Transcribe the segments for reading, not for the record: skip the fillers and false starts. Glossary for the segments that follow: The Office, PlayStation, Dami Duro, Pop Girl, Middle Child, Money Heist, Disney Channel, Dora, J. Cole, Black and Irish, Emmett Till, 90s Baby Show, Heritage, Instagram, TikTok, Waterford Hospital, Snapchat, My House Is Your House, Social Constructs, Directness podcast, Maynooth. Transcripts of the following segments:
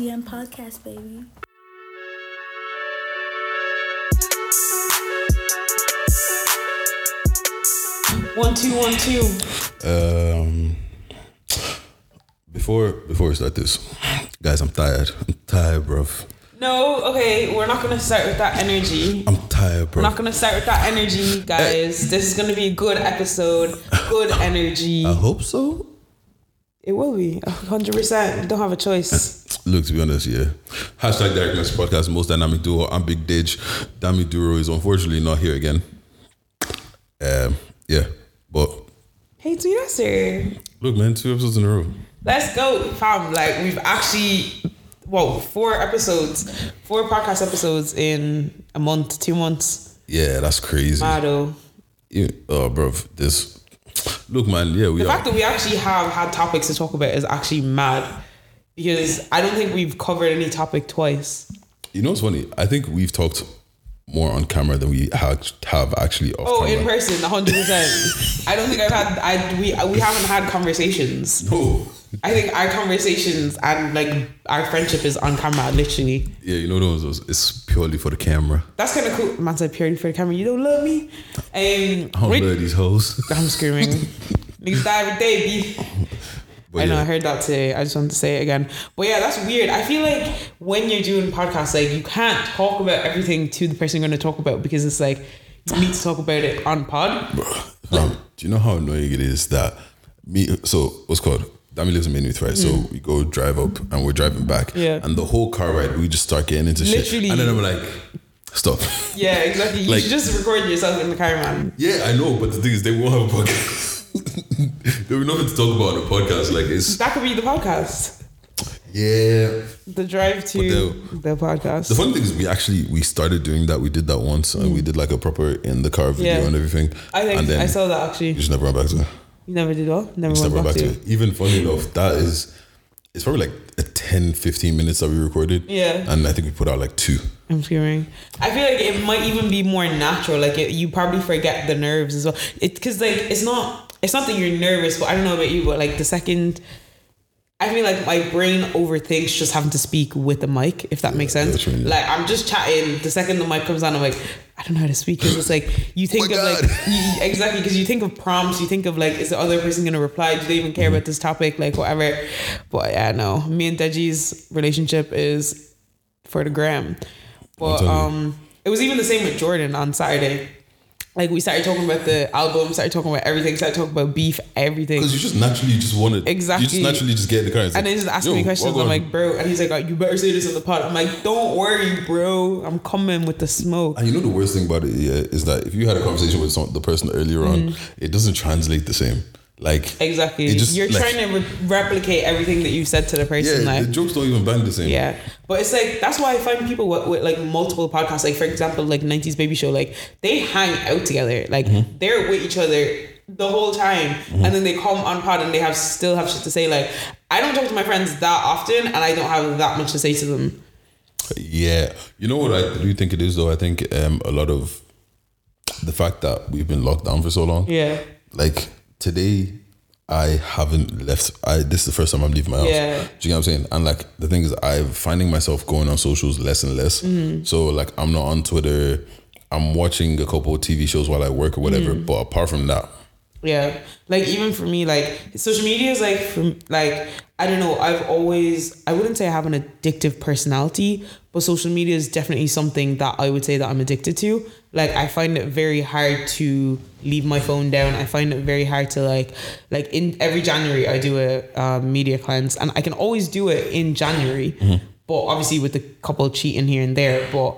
DM podcast, baby. One, two. Before we start this, guys, I'm tired, bruv. No, okay, we're not going to start with that energy. I'm tired, bro. We're not going to start with that energy, guys. This is going to be a good episode, good energy. I hope so. It will be, 100%. Don't have a choice. Look, to be honest, yeah. # Directness podcast, most dynamic duo. I'm Big Dage. Dami Duro is unfortunately not here again. Yeah, but... Hey, Tweeter. Look, man, 2 episodes in a row. Let's go, fam. Like, we've actually... Whoa, 4 podcast episodes in a month, 2 months. Yeah, that's crazy. Mado. Oh, bro, this... Look, man, yeah, we are... The fact that we actually have had topics to talk about is actually mad, because I don't think we've covered any topic twice. You know what's funny? I think we've talked more on camera than we have actually off camera. Oh, in person, 100%. I don't think I've had... We haven't had conversations. No. I think our conversations and like our friendship is on camera, literally. Yeah, you know those. It's purely for the camera. That's kind of cool. Man said purely for the camera. You don't love me. I don't love these hoes. I'm screaming. Niggas die every day, B. But I know, yeah. I heard that today. I just wanted to say it again. But yeah, that's weird. I feel like when you're doing podcasts, like you can't talk about everything to the person you're going to talk about, because it's like you need to talk about it on pod. Do you know how annoying it is that me? So what's called? Dami lives in Maynooth, right? So we go drive up and we're driving back. Yeah. And the whole car ride, we just start getting into shit. And then I'm like, stop. Yeah, exactly. You should just record yourself in the car, man. Yeah, I know. But the thing is, they won't have a podcast. There will be nothing to talk about on a podcast. Like this. That could be the podcast. Yeah. The drive to the podcast. The funny thing is, we started doing that. We did that once. And we did like a proper in the car video and everything. I think, and then I saw that actually. You just never went back to it. Never did all. Never went back to it. Even funny enough, it's probably like a 10-15 minutes that we recorded. Yeah. And I think we put out like 2. I'm screaming. I feel like it might even be more natural. Like you probably forget the nerves as well. Because like it's not that you're nervous, but I don't know about you, but like the second, I feel like my brain overthinks just having to speak with the mic, if that makes sense. Yeah, like I'm just chatting. The second the mic comes on, I'm like, I don't know how to speak. Because it's like you think exactly, because you think of prompts, you think of like, is the other person gonna reply? Do they even care about this topic? Like whatever. But yeah, no. Me and Deji's relationship is for the gram. But it was even the same with Jordan on Saturday. Like we started talking about the album, started talking about everything, started talking about beef, everything. Because you just naturally get in the car. And then just asked me questions. I'm like, bro, and he's like, oh, you better say this on the pod. I'm like, don't worry, bro, I'm coming with the smoke. And you know the worst thing about it, yeah, is that if you had a conversation with the person earlier on, it doesn't translate the same. Like exactly, you're like, trying to replicate everything that you said to the person. Yeah, like, the jokes don't even bang the same. Yeah, but it's like that's why I find people with like multiple podcasts. Like for example, like 90s Baby Show. Like they hang out together. Like they're with each other the whole time, and then they come on pod and they still have shit to say. Like I don't talk to my friends that often, and I don't have that much to say to them. Yeah, you know what I do think it is though. I think a lot of the fact that we've been locked down for so long. Yeah, like. Today, I haven't left. This is the first time I'm leaving my house. Yeah. Do you know what I'm saying? And like, the thing is, I'm finding myself going on socials less and less. So like, I'm not on Twitter. I'm watching a couple of TV shows while I work or whatever. But apart from that. Yeah. Like, even for me, like, social media is like, I don't know. I wouldn't say I have an addictive personality, but social media is definitely something that I would say that I'm addicted to. Like, I find it very hard to leave my phone down. I find it very hard to like in every January I do a media cleanse, and I can always do it in January, but obviously with a couple of cheating here and there, but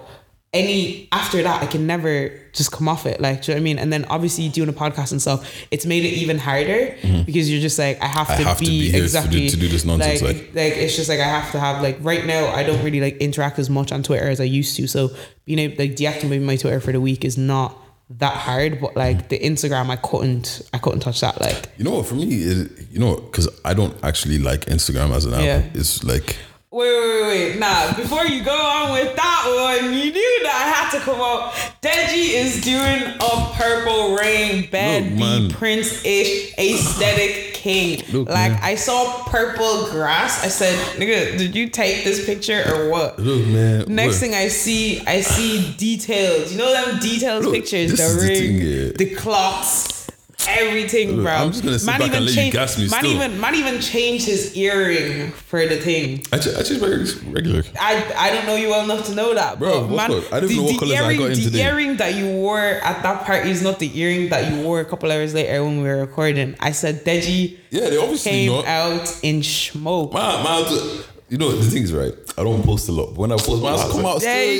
after that, I can never just come off it. Like, do you know what I mean? And then obviously doing a podcast and stuff, it's made it even harder because you're just like, I have to be here to do this nonsense. Like it's just like, I have to have like right now, I don't really like interact as much on Twitter as I used to. So being able like deactivating my Twitter for the week is not that hard, but like the Instagram, I couldn't touch that. Like, you know what, for me, because I don't actually like Instagram as an app. Yeah. It's like, Wait. Nah, before you go on with that one, you knew that I had to come up. Deji is doing a Purple Rain bed, the Prince-ish aesthetic king. Look, like, man. I saw purple grass. I said, nigga, did you take this picture or what? Look, man. Next thing I see details. You know them details pictures? The ring, the clocks. Everything, look, bro. I'm just gonna sit back and let you gas me. Man even changed his earring for the thing. I changed my earring regular. I don't know you well enough to know that, bro. Man, I don't know what colours I got in today. The earring that you wore at that party is not the earring that you wore a couple hours later when we were recording. I said, Deji. Yeah, they obviously came out in smoke. Man, you know the thing's right. I don't post a lot, but when I post, I come out scary.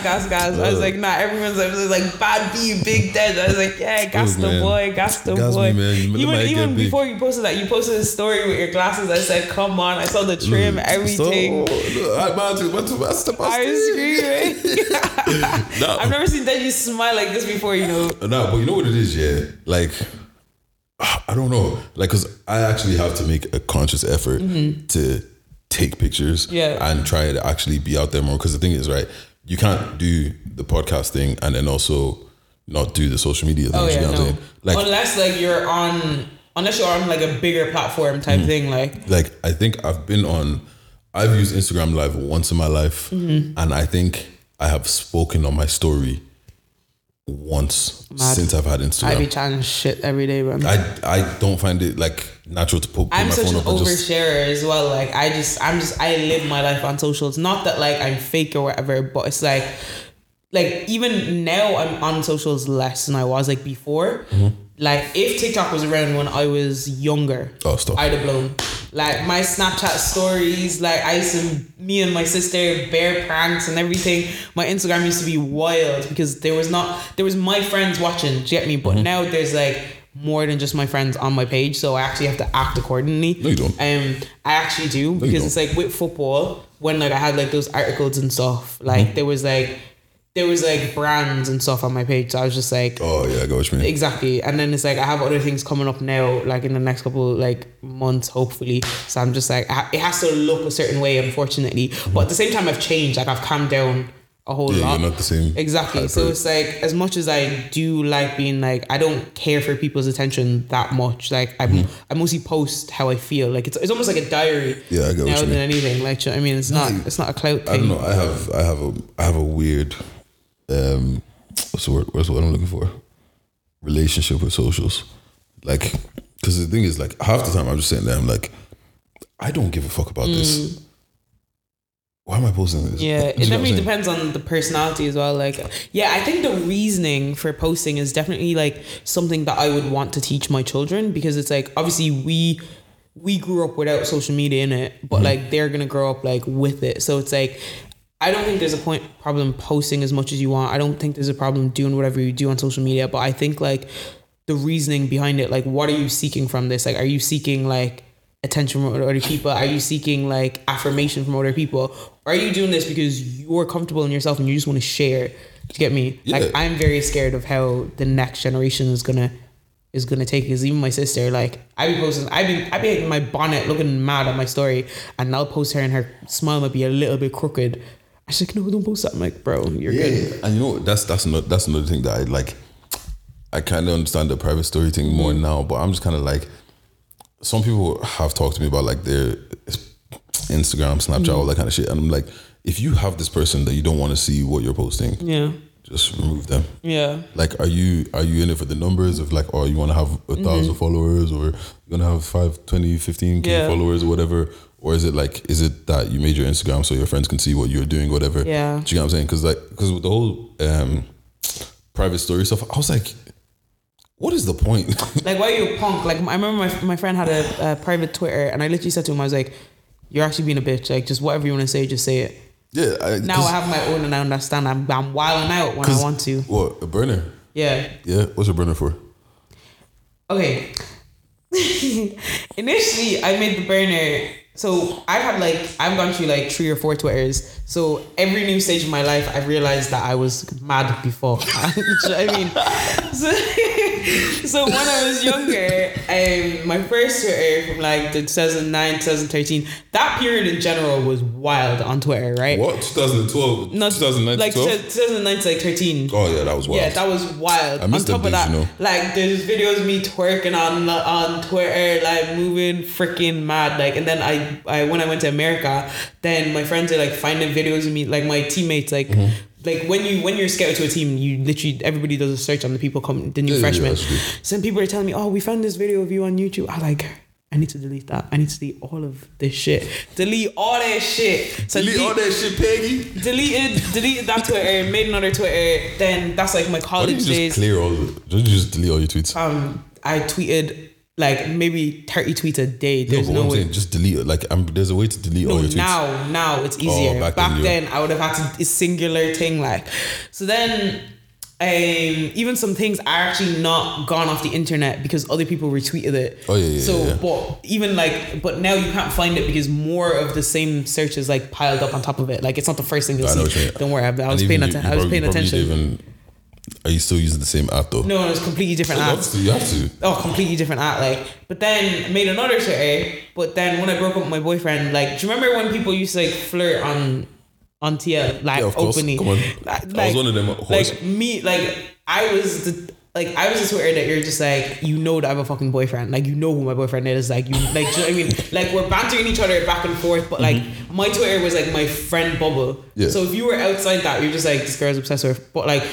Gas. I was like, nah. Everyone's like, Bad B, Big Dead. I was like, yeah, gas the boy. Me, man. Even before you posted that, you posted a story with your glasses. I said, come on. I saw the trim, everything. I was screaming. Nah. I've never seen Deji smile like this before. You know. Nah, but you know what it is, yeah. Like. I don't know, like, because I actually have to make a conscious effort to take pictures and try to actually be out there more, because the thing is, right, you can't do the podcast thing and then also not do the social media thing. Saying? Like, unless you're on like a bigger platform type thing, like I think I've used Instagram Live once in my life, and I think I have spoken on my story once since I've had Instagram. I be chatting shit every day, bro. I don't find it like natural to put my phone up. I'm such an oversharer as well. Like I live my life on socials. Not that like I'm fake or whatever, but it's like even now I'm on socials less than I was like before. Mm-hmm. Like if TikTok was around when I was younger, I'd have blown. Like my Snapchat stories, like me and my sister bear pranks and everything. My Instagram used to be wild because there was my friends watching, do you get me? But now there's like more than just my friends on my page, so I actually have to act accordingly. No, you don't. I actually do, because it's like with football, when like I had like those articles and stuff, like there was brands and stuff on my page, so I was just like, oh yeah, I got what you mean. Exactly. And then it's like I have other things coming up now, like in the next couple like months, hopefully. So I'm just like, it has to look a certain way, unfortunately. But at the same time, I've changed. Like I've calmed down a whole lot. You're not the same. Exactly. So it's like, as much as I do like being like, I don't care for people's attention that much. Like I mostly post how I feel. Like it's almost like a diary. Yeah, I got what you mean. Now than anything. Like, I mean, it's not a clout thing. I don't know. I have a weird. What's what I'm looking for? Relationship with socials. Like, because the thing is, like, half the time I'm just sitting there, I'm like, I don't give a fuck about this. Why am I posting this? Yeah, it definitely depends on the personality as well. Like, yeah, I think the reasoning for posting is definitely like something that I would want to teach my children, because it's like, obviously we grew up without social media in it, but like they're gonna grow up like with it. So it's like, I don't think there's a problem posting as much as you want. I don't think there's a problem doing whatever you do on social media, but I think like the reasoning behind it, like what are you seeking from this? Like, are you seeking like attention from other people? Are you seeking like affirmation from other people? Or are you doing this because you're comfortable in yourself and you just want to share? Do you get me? Yeah. Like, I'm very scared of how the next generation is gonna take it, because even my sister, like, I be in my bonnet looking mad at my story, and I'll post her and her smile might be a little bit crooked. I was like, no, don't post that. I'm like, bro, you're good. And you know, that's another thing that I like. I kind of understand the private story thing more now, but I'm just kind of like, some people have talked to me about like their Instagram, Snapchat, all that kind of shit, and I'm like, if you have this person that you don't want to see what you're posting, just remove them. Yeah. Like, are you in it for the numbers of like, oh, you want to have 1,000 followers, or you're gonna have 5, 20, 15K followers or whatever. Or is it like, is it that you made your Instagram so your friends can see what you're doing, whatever? Yeah. Do you know what I'm saying? Because with the whole private story stuff, I was like, what is the point? Like, why are you a punk? Like, I remember my friend had a private Twitter, and I literally said to him, I was like, you're actually being a bitch. Like, just whatever you want to say, just say it. Yeah. Now I have my own, and I understand I'm wilding out when I want to. What, a burner? Yeah. Yeah. What's a burner for? Okay. Initially, I made the burner. So I've gone through like 3 or 4 Twitters. So every new stage of my life, I've realized that I was mad before. Do you know what I mean? So when I was younger, my first Twitter from like the 2009, 2013, that period in general was wild on Twitter, right? What? 2012? No, 2009 like 12? 2009 to like 13. Oh yeah, that was wild. Yeah, that was wild. I missed on top of that, you know, like there's videos of me twerking on Twitter, like moving freaking mad, like. And then I when I went to America, then my friends are like finding videos of me, like my teammates, like. Mm-hmm. Like when you're scouted to a team, you literally everybody does a search on the people coming, the new freshmen. Yeah, some people are telling me, "Oh, we found this video of you on YouTube." I like, I need to delete that. I need to delete all of this shit. Delete all that shit. So delete all that shit, Peggy. Deleted that Twitter. Made another Twitter. Then that's like my college days. Why did you just clear all? Did you just delete all your tweets? I tweeted like maybe 30 tweets a day. There's no way. Saying, just delete it. Like there's a way to delete all your tweets. Now it's easier. Back then I would have had to, it's singular thing like. So then even some things are actually not gone off the internet because other people retweeted it. Oh yeah. So but even like, but now you can't find it because more of the same searches like piled up on top of it. Like it's not the first thing you'll see. Don't worry, I was paying attention. Are you still using the same app though? No, it's completely different apps. You have to. Oh, completely different app. Like, but then I made another Twitter. But then when I broke up with my boyfriend, like, do you remember when people used to like flirt on TL, like, yeah, of course. Openly? Come on. Like, I was one of them. Like me, like I was the Twitter that you're just like, you know that I have a fucking boyfriend. Like, you know who my boyfriend is. Like, you like, do you know what I mean? Like, we're bantering each other back and forth, but like, mm-hmm. my Twitter was like my friend bubble. Yeah. So if you were outside that, you're just like, this girl's obsessed with her. But like,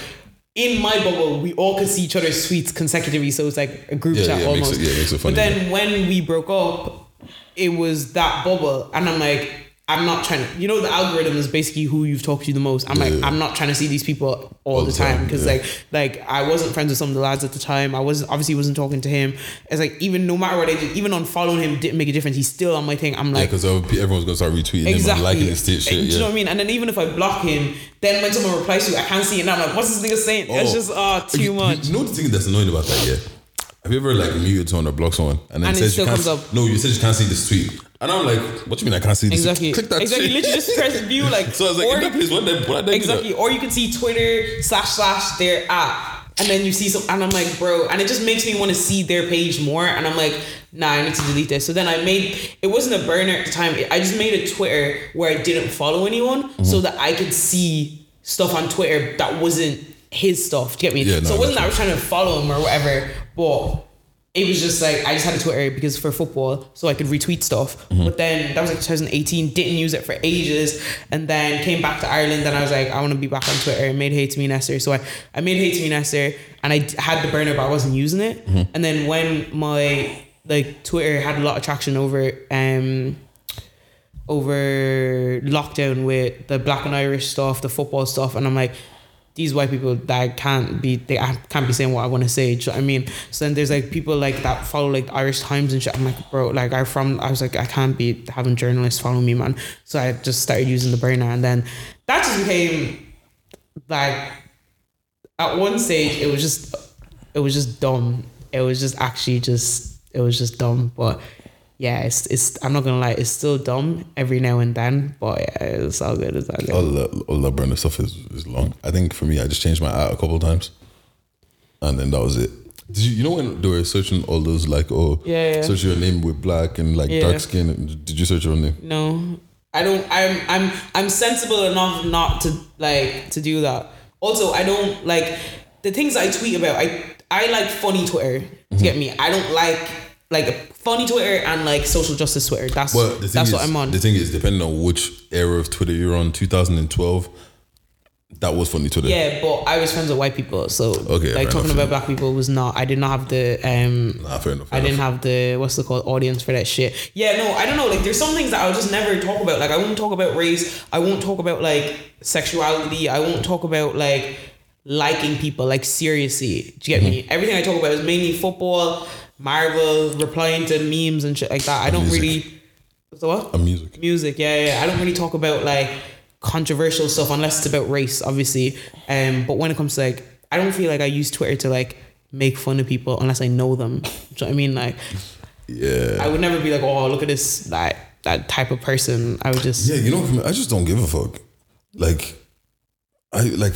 in my bubble, we all could see each other's tweets consecutively, so it's like a group chat almost. Makes it funny, but then when we broke up, it was that bubble, and I'm like, I'm not trying to. You know, the algorithm is basically who you've talked to the most. I'm like, I'm not trying to see these people all the time because like I wasn't friends with some of the lads at the time. I wasn't talking to him. It's like even no matter what I did, even unfollowing him didn't make a difference. He's still on my thing. I'm like, because everyone's gonna start retweeting him and liking his shit. Do you know what I mean? And then even if I block him. Then when someone replies to you, I can't see it now. I'm like, what's this nigga saying? It's just too much. You know the thing that's annoying about that, yeah? Have you ever like muted someone or blocked someone and then it says you can't, no, you said you can't see this tweet. And I'm like, what do you mean I can't see this? Exactly. Click that shit. Literally just press view, like. So I was like, or, in that place, what did I do that? Or you can see Twitter / their app. And then you see some, and I'm like, bro, and it just makes me want to see their page more. And I'm like, nah, I need to delete this. So then I made, it wasn't a burner at the time. I just made a Twitter where I didn't follow anyone so that I could see stuff on Twitter that wasn't his stuff. Do you get me? Yeah, no, so it wasn't that I was trying to follow him or whatever, but it was just like, I just had a Twitter because for football, so I could retweet stuff. Mm-hmm. But then that was like 2018, didn't use it for ages. And then came back to Ireland and I was like, I want to be back on Twitter. And made Hey To Me Nestor. So I made Hey To Me Nestor and I had the burner, but I wasn't using it. Mm-hmm. And then when my like Twitter had a lot of traction over lockdown with the Black and Irish stuff, the football stuff. And I'm like, these white people that can't be saying what I want to say. Do you know what I mean? So then there's like people like that follow like the Irish Times and shit. I'm like, bro, like I can't be having journalists follow me, man. So I just started using the burner, and then that just became like at one stage it was just dumb. It was just dumb. But yeah, it's I'm not gonna lie, it's still dumb every now and then, but yeah, it's all good. All that burner stuff is long. I think for me, I just changed my app a couple of times, and then that was it. Did you know when they were searching all those like search your name with black and like dark skin? And did you search your own name? No, I don't. I'm sensible enough not to like to do that. Also, I don't like the things I tweet about. I like funny Twitter. Mm-hmm. To get me, I don't like. Funny Twitter and like social justice Twitter. That's what I'm on. The thing is, depending on which era of Twitter you're on, 2012, that was funny Twitter. Yeah, but I was friends with white people, so like talking about black people was not. I did not have the. Have the audience for that shit. Yeah, no, I don't know. Like, there's some things that I'll just never talk about. Like, I won't talk about race. I won't talk about like sexuality. I won't talk about like liking people. Like seriously, do you get me? Everything I talk about is mainly football. Marvel, replying to memes and shit like that. Music, yeah. I don't really talk about like controversial stuff unless it's about race, obviously. But when it comes to like, I don't feel like I use Twitter to like make fun of people unless I know them. Do you know what I mean? Like, yeah, I would never be like, oh, look at this like that type of person. I would just I just don't give a fuck. Like, I like.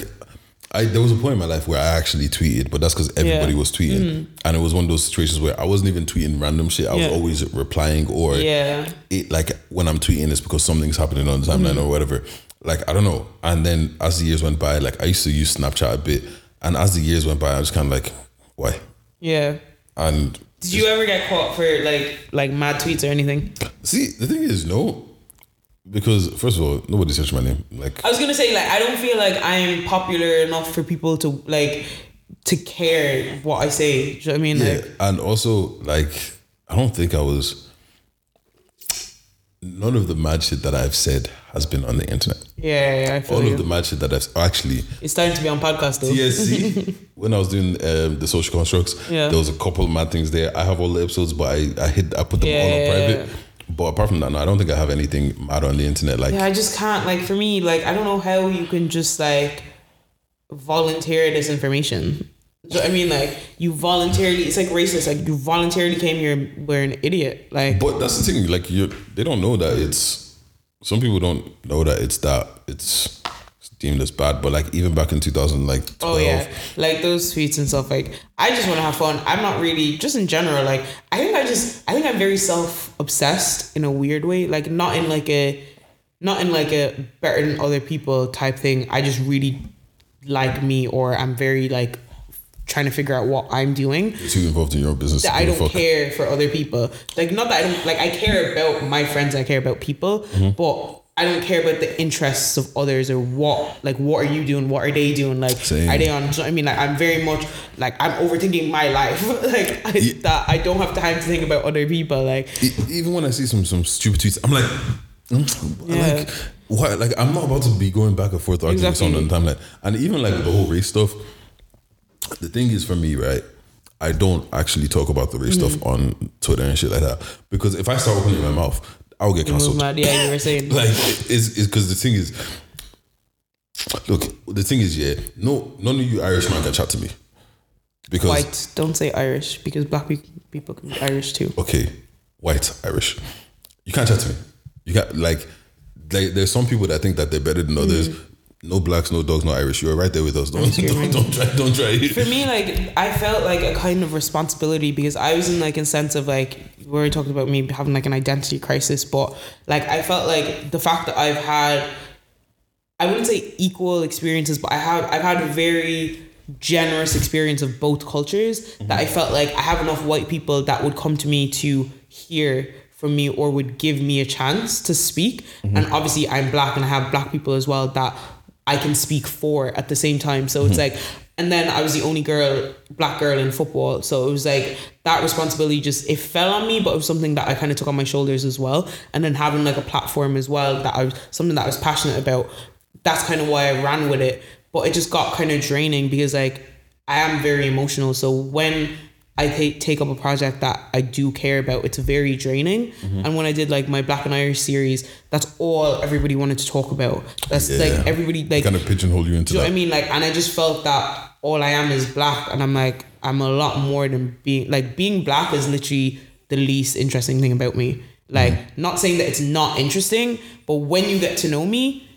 there was a point in my life where I actually tweeted, but that's because everybody was tweeting. And it was one of those situations where I wasn't even tweeting random shit. I was always replying, or it, like, when I'm tweeting, it's because something's happening on the timeline or whatever. Like, I don't know. And then as the years went by, like, I used to use Snapchat a bit. And as the years went by, I was kind of like, why? Yeah. And did you ever get caught for like mad tweets or anything? See, the thing is, no. Because first of all, nobody searched my name. Like, I was gonna say, like, I don't feel like I'm popular enough for people to like to care what I say. Do you know what I mean? Yeah, like, and also, like, I don't think I was. None of the mad shit that I've said has been on the internet. Yeah, I feel all of the mad shit that I've actually. It's starting to be on podcast though. TSC, when I was doing the Social Constructs, there was a couple of mad things there. I have all the episodes, but I put them all on private. But apart from that, no, I don't think I have anything mad on the internet. Like, yeah, I just can't. Like, for me, like, I don't know how you can just like volunteer this information. So, I mean, like, you voluntarily, it's like racist. Like, you voluntarily came here, we're an idiot. Like, but that's the thing. Like, they don't know that it's. Some people don't know that it's deemed as bad. But like, even back in 2012, like those tweets and stuff. Like, I just want to have fun. I'm not really, just in general. Like, I think I'm very self obsessed in a weird way. Like, not in like a better than other people type thing. I just really like me, or I'm very like. Trying to figure out what I'm doing. You're too involved in your own business. That I don't care for other people. Like, not that I don't, like, I care about my friends, I care about people, but I don't care about the interests of others or what are you doing? What are they doing? Like, same. Are they on, I mean, like, I'm very much, like, I'm overthinking my life. Like, that I don't have time to think about other people. Like, even when I see some stupid tweets, I'm like, like, what? Like, I'm not about to be going back and forth arguing with someone on the timeline. And even, like, the whole race stuff, the thing is, for me, right, I don't actually talk about the race stuff on Twitter and shit like that, because if I start opening my mouth, I'll get cancelled. Yeah, you were saying. Like, it's because the thing is, none of you Irishmen can chat to me. Because white, don't say Irish, because black people can be Irish too. Okay, white, Irish. You can't chat to me. You can't, like there's some people that think that they're better than others. No blacks, no dogs, no Irish. You were right there with us. Don't try. For me, like, I felt like a kind of responsibility, because I was in like a sense of like, we were talking about me having like an identity crisis, but like, I felt like the fact that I've had, I wouldn't say equal experiences, but I've had a very generous experience of both cultures, that I felt like I have enough white people that would come to me to hear from me, or would give me a chance to speak. And obviously I'm black, and I have black people as well that I can speak for at the same time. So it's like, and then I was the only black girl in football. So it was like that responsibility just, it fell on me, but it was something that I kind of took on my shoulders as well. And then having like a platform as well, something that I was passionate about. That's kind of why I ran with it. But it just got kind of draining, because like, I am very emotional. So when I take up a project that I do care about, it's very draining. And when I did like my Black and Irish series, that's all everybody wanted to talk about. That's like everybody, like, kind of pigeonhole you into, do you know what I mean? Like, and I just felt that all I am is black, and I'm like, I'm a lot more than being black is literally the least interesting thing about me. Like, not saying that it's not interesting, but when you get to know me,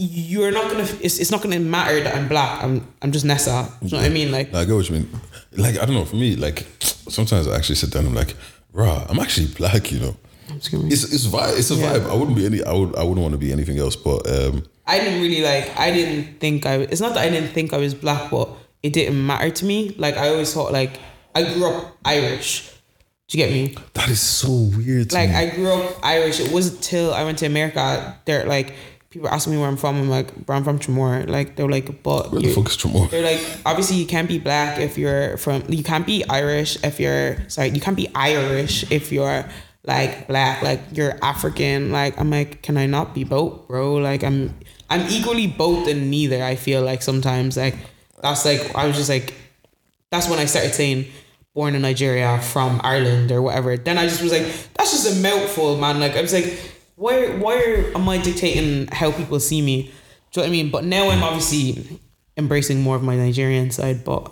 you're not gonna. It's not gonna matter that I'm black. I'm just Nessa. Do you know what I mean? Like, I get what you mean. Like, I don't know. For me, like, sometimes I actually sit down and I'm like, "Rah, I'm actually black." You know, it's a vibe. I wouldn't be any. I wouldn't want to be anything else. But I didn't really like. I didn't think I. It's not that I didn't think I was black, but it didn't matter to me. Like, I always thought, like, I grew up Irish. Do you get me? That is so weird. Like, I grew up Irish. It wasn't till I went to America there, like. People asking me where I'm from. I'm like, bro, I'm from Tremor. Like, they're like, but where the fuck is Tremor? They're like, obviously you can't be black if you're from. You can't be Irish if you're. Sorry, you can't be Irish if you're like black. Like, you're African. Like, I'm like, can I not be both, bro? Like, I'm equally both and neither. I feel like sometimes, like, that's like, I was just like, that's when I started saying born in Nigeria from Ireland or whatever. Then I just was like, that's just a mouthful, man. Like, I was like. Why am I dictating how people see me? Do you know what I mean? But now I'm obviously embracing more of my Nigerian side, but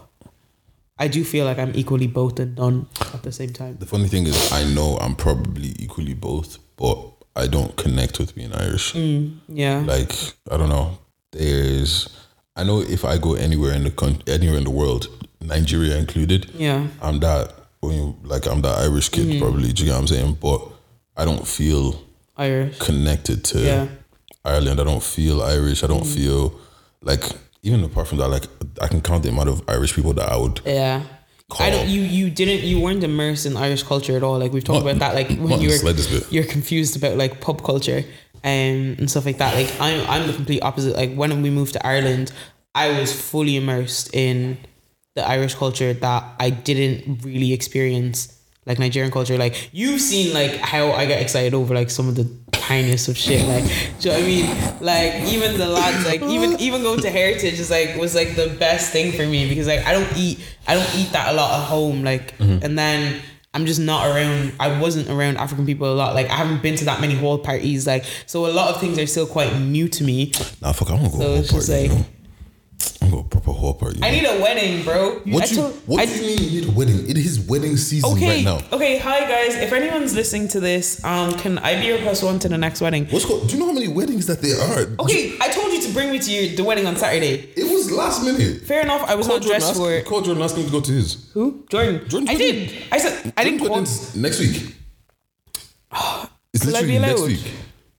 I do feel like I'm equally both and none at the same time. The funny thing is, I know I'm probably equally both, but I don't connect with being Irish. Yeah. Like, I don't know. There's I know if I go anywhere in the anywhere in the world, Nigeria included, yeah, I'm that Irish kid, mm-hmm. probably. Do you know what I'm saying? But I don't feel Irish connected to Ireland. I don't feel Irish. I don't mm-hmm. feel like, even apart from that, like I can count the amount of Irish people that I would. Yeah. Call. I don't. You weren't immersed in Irish culture at all. Like we've talked about that. Like when you're confused about like pub culture and stuff like that. Like I'm the complete opposite. Like when we moved to Ireland, I was fully immersed in the Irish culture that I didn't really experience, like Nigerian culture. Like you've seen like how I get excited over like some of the kindness of shit. Like, do you know what I mean? Like even the lads, like even going to Heritage is like was like the best thing for me, because like I don't eat that a lot at home. Like mm-hmm. and then I'm just not around. I wasn't around African people a lot. Like I haven't been to that many hall parties. Like so a lot of things are still quite new to me. Nah, fuck, I want to go hall parties. Like, you know? I'm going to proper hall party. I need a wedding, bro. What do you mean you need a wedding? It is wedding season right now. Okay, hi guys. If anyone's listening to this, can I be your +1 to the next wedding? Do you know how many weddings that there are? Okay, I told you to bring me to the wedding on Saturday. It was last minute. Fair enough, I was not dressed for it. Called Jordan asking me to go to his. Who? Jordan. I did. I said, I didn't call. Next week. It's literally next week.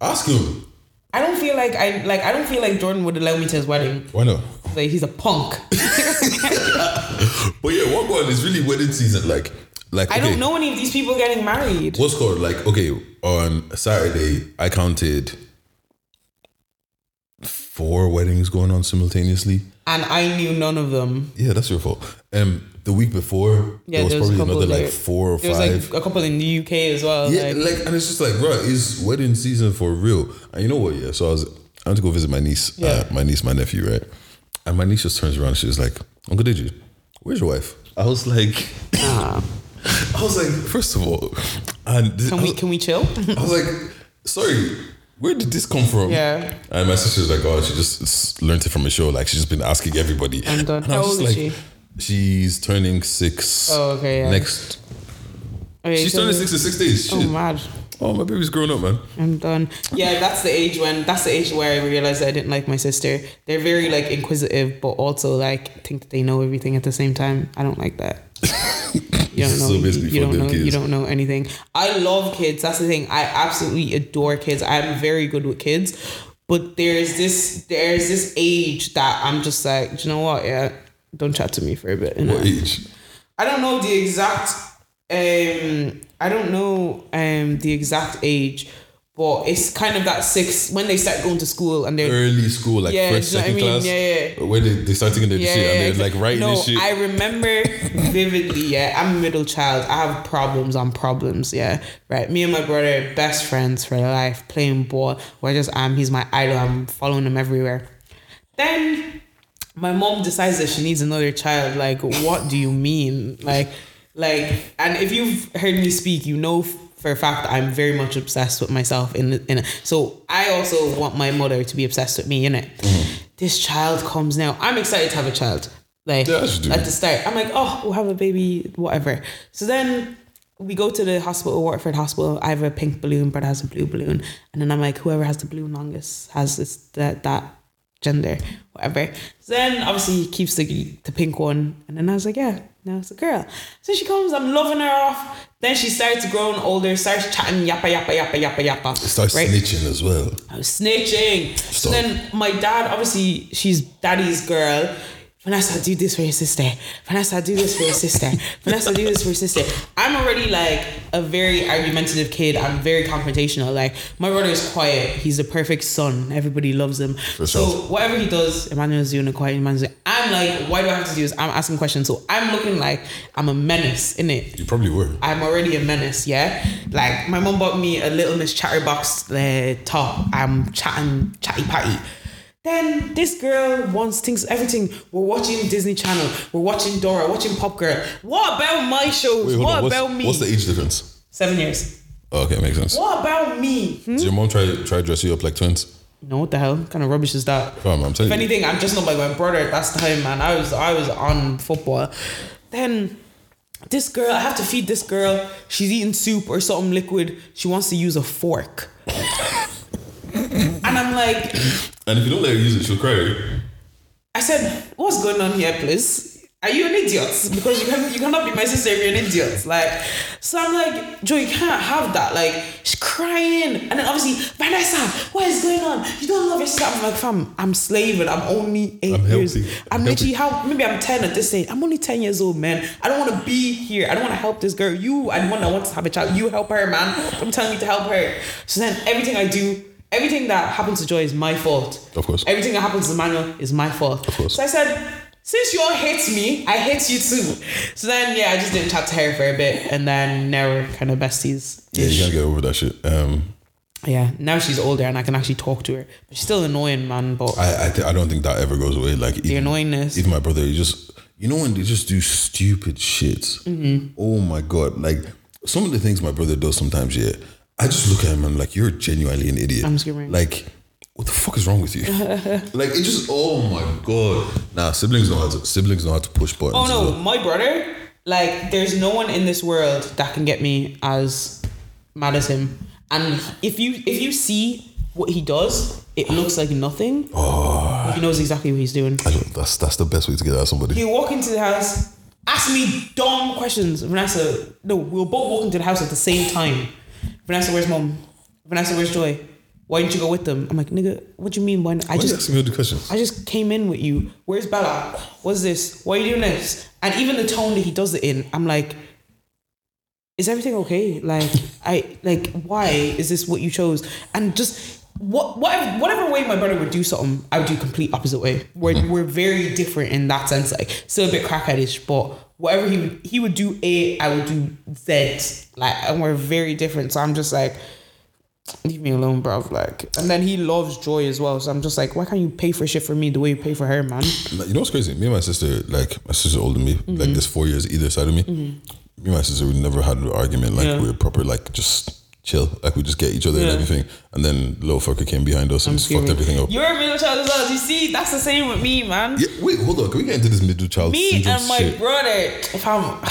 Ask him. I don't feel like Jordan would allow me to his wedding. Why not? Like he's a punk. But yeah, what going? It's really wedding season. Like I don't know any of these people getting married. What's called on Saturday I counted 4 weddings going on simultaneously, and I knew none of them. Yeah, that's your fault. The week before, there was probably another 4 or 5. There was like a couple in the UK as well. Yeah, and it's just like, bro, it's wedding season for real. And you know what? Yeah, so I went to go visit my niece, my nephew, right? And my niece just turns around and she was like, Uncle Digi, where's your wife? I was like, first of all, can we chill? I was like, sorry, where did this come from? Yeah. And my sister's like, oh, she just learned it from a show. Like she's just been asking everybody. I'm done. And I was just like, she's turning 6. Oh, okay, yeah. Next. Okay, she's turning 6 in 6 days. Shit. Oh, mad. Oh, my baby's grown up, man. I'm done. Yeah, that's the age where I realized I didn't like my sister. They're very, like, inquisitive, but also, like, think that they know everything at the same time. I don't like that. You don't know anything. I love kids. That's the thing. I absolutely adore kids. I'm very good with kids. But there's this age that I'm just like, do you know what? Yeah. Don't chat to me for a bit. What age? I don't know the exact. Age, but it's kind of that 6 when they start going to school and they're early school, like first, second class. Yeah. When they start thinking they're shit and they're like writing this shit. No, I remember vividly. Yeah, I'm a middle child. I have problems on problems. Yeah, right. Me and my brother are best friends for life, playing ball. We're just he's my idol. I'm following him everywhere. Then my mom decides that she needs another child. Like, what do you mean? Like, and if you've heard me speak, you know for a fact that I'm very much obsessed with myself. So I also want my mother to be obsessed with me, innit? Mm-hmm. This child comes now. I'm excited to have a child. Like, at the start, I'm like, oh, we'll have a baby, whatever. So then we go to the hospital, Waterford Hospital. I have a pink balloon, brother has a blue balloon. And then I'm like, whoever has the blue longest has this, that gender, whatever. So then obviously he keeps the pink one, and then I was like, yeah, now it's a girl. So she comes, I'm loving her off. Then she starts growing older, starts chatting, yappa. Starts snitching as well. I was snitching. Stop. So then my dad, obviously she's daddy's girl. Vanessa, do this for your sister. Vanessa, do this for your sister. Vanessa, do this for your sister. I'm already like a very argumentative kid. I'm very confrontational. Like my brother is quiet. He's the perfect son. Everybody loves him. So whatever he does, Emmanuel's doing a quiet. I'm like, why do I have to do this? I'm asking questions. So I'm looking like I'm a menace, innit? You probably were. I'm already a menace, yeah? Like my mom bought me a Little Miss Chatterbox top. I'm chatting, chatty patty. Then this girl thinks everything. We're watching Disney Channel. We're watching Dora. Watching Pop Girl. What about my shows? Wait, what about me? What's the age difference? 7 years. Oh, okay, makes sense. What about me? Does your mom try to dress you up like twins? No, what the hell? What kind of rubbish is that? Fam, I'm telling you. If anything, I'm just not like my brother at that time, man. I was on football. Then this girl, I have to feed this girl. She's eating soup or something liquid. She wants to use a fork. And I'm like, and if you don't let her use it, she'll cry. I said, what's going on here, please? Are you an idiot? Because you cannot be my sister if you're an idiot. Like, so I'm like, Joe, you can't have that. Like, she's crying. And then obviously, Vanessa, what is going on? You don't love your sister. I'm like, fam, I'm slaving. I'm only 8 years. Maybe I'm 10 at this age. I'm only 10 years old, man. I don't want to be here. I don't want to help this girl. You are the one that wants to have a child. You help her, man. I'm telling you to help her. So then everything I do, everything that happens to Joy is my fault. Of course. Everything that happens to Emmanuel is my fault. Of course. So I said, since you all hate me, I hate you too. So then, yeah, I just didn't chat to her for a bit. And then now we're kind of besties. Yeah, you gotta get over that shit. Yeah, now she's older and I can actually talk to her. But she's still annoying, man. But I don't think that ever goes away. Like the annoyingness. Even my brother, you know when they just do stupid shit? Mm-hmm. Oh my God. Like some of the things my brother does sometimes, yeah. I just look at him and I'm like, you're genuinely an idiot. I'm screaming. Like, what the fuck is wrong with you? Like, it just, oh my God. Nah, siblings know how to push buttons. Oh no, my brother, like, there's no one in this world that can get me as mad as him. And if you see what he does, it looks like nothing. Oh. He knows exactly what he's doing. That's the best way to get out of somebody. You walk into the house, ask me dumb questions. Vanessa, no, we were both walking to the house at the same time. Vanessa, where's mom? Vanessa, where's Joy? Why didn't you go with them? I'm like, nigga, what do you mean? Why are you asking me all the questions? I just came in with you. Where's Bella? What's this? Why are you doing this? And even the tone that he does it in, I'm like, is everything okay? Like, why is this what you chose? And just whatever way my brother would do something, I would do complete opposite way. We're very different in that sense. Like, still a bit crackheadish, but whatever he would do A, I would do Z. Like, and we're very different. So I'm just like, leave me alone, bruv. Like, and then he loves Joy as well. So I'm just like, why can't you pay for shit for me the way you pay for her, man? You know what's crazy? Me and my sister, like, my sister's older than me, mm-hmm. like, there's 4 years either side of me. Mm-hmm. Me and my sister, we never had an argument. Like, yeah. We were proper, like, just chill. Like, we just get each other yeah. and everything. And then little fucker came behind us and just fucked everything up. You're a middle child as well. You see, that's the same with me, man. Yeah, wait, hold on. Can we get into this middle child syndrome and my shit? Brother, fam.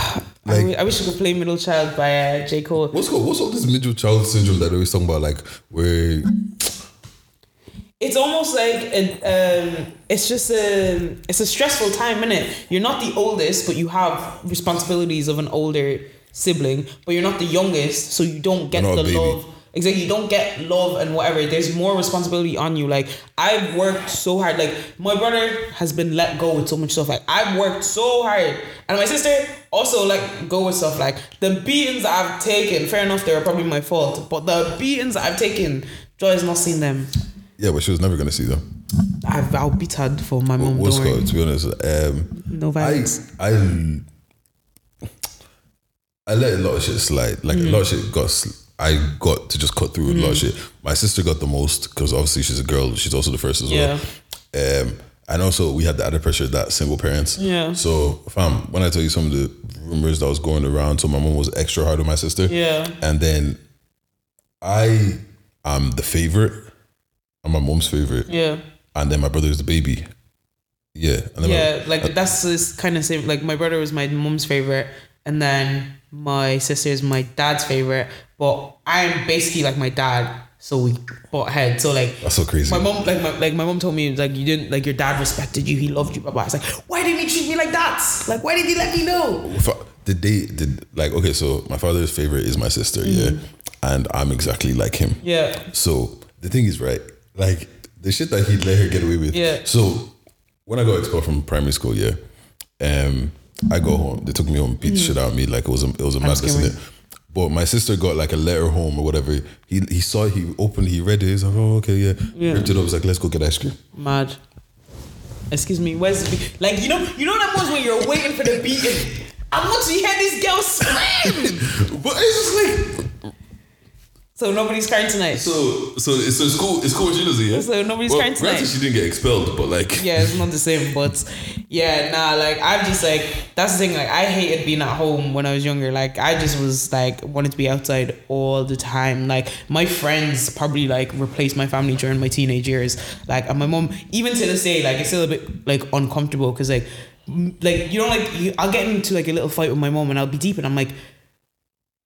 Like, I wish you could play Middle Child by J. Cole. What's all this middle child syndrome that they're always talking about? Like, where it's almost like it's a stressful time, innit? You're not the oldest, but you have responsibilities of an older sibling, but you're not the youngest, so you don't get the love. Exactly, you don't get love and whatever. There's more responsibility on you. Like, I've worked so hard. Like, my brother has been let go with so much stuff. Like, I've worked so hard. And my sister also let go with stuff. Like, the beatings I've taken, fair enough, they were probably my fault. But the beatings I've taken, Joy's not seen them. Yeah, but she was never going to see them. I'll beat her for my mom. What's called, to be honest? No violence. I let a lot of shit slide. Like, a lot of shit I got to just cut through a lot of shit. My sister got the most because obviously she's a girl. She's also the first as well. Yeah. And also we had the added pressure that single parents. Yeah. So fam, when I tell you some of the rumors that was going around, so my mom was extra hard on my sister. Yeah. And then I am the favorite. I'm my mom's favorite. Yeah. And then my brother is the baby. Yeah. And then that's this kind of same. Like my brother was my mom's favorite. And then my sister is my dad's favorite, but I'm basically like my dad, so we butt heads. So like that's so crazy. My mom, my mom told me like you didn't like your dad respected you, he loved you, blah blah. I was like, why didn't he treat me like that? Like why did he let me know? So my father's favorite is my sister, yeah, and I'm exactly like him. Yeah. So the thing is, right, like the shit that he let her get away with. Yeah. So when I got expelled from primary school, yeah, I go home. They took me home, beat the shit out of me. Like it was a madness, isn't it? But my sister got like a letter home or whatever. He saw it, he read it. He's like, oh okay, yeah. Ripped it up. He's like, let's go get ice cream. Mad. Excuse me, where's the beat? Like you know that ones when you're waiting for the beating. I'm not to hear this girl scream. But it's just like. So nobody's crying tonight. So it's cool what she does, yeah? So nobody's crying tonight. Granted, she didn't get expelled, but like... Yeah, it's not the same, but... Yeah, nah, like, I'm just like... That's the thing, like, I hated being at home when I was younger. Like, I just was like, wanted to be outside all the time. Like, my friends probably like replaced my family during my teenage years. Like, and my mom, even to this day, like, it's still a bit like uncomfortable because like, you know, like, I'll get into like a little fight with my mom and I'll be deep and I'm like...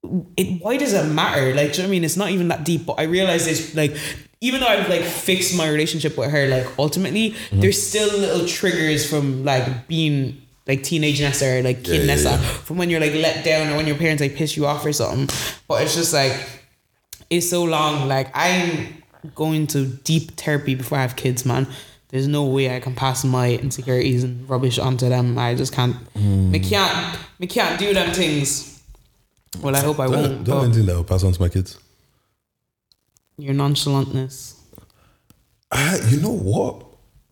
Why does it matter? Like, do you know what I mean? It's not even that deep, but I realize it's like even though I've like fixed my relationship with her, like ultimately, there's still little triggers from like being like teenage Nessa or like kid Nessa from when you're like let down or when your parents like piss you off or something. But it's just like, it's so long. Like I'm going to deep therapy before I have kids, man. There's no way I can pass my insecurities and rubbish onto them. I just can't. Me can't do them things. Well, I hope I won't. Don't anything that I'll pass on to my kids. Your nonchalantness. You know what?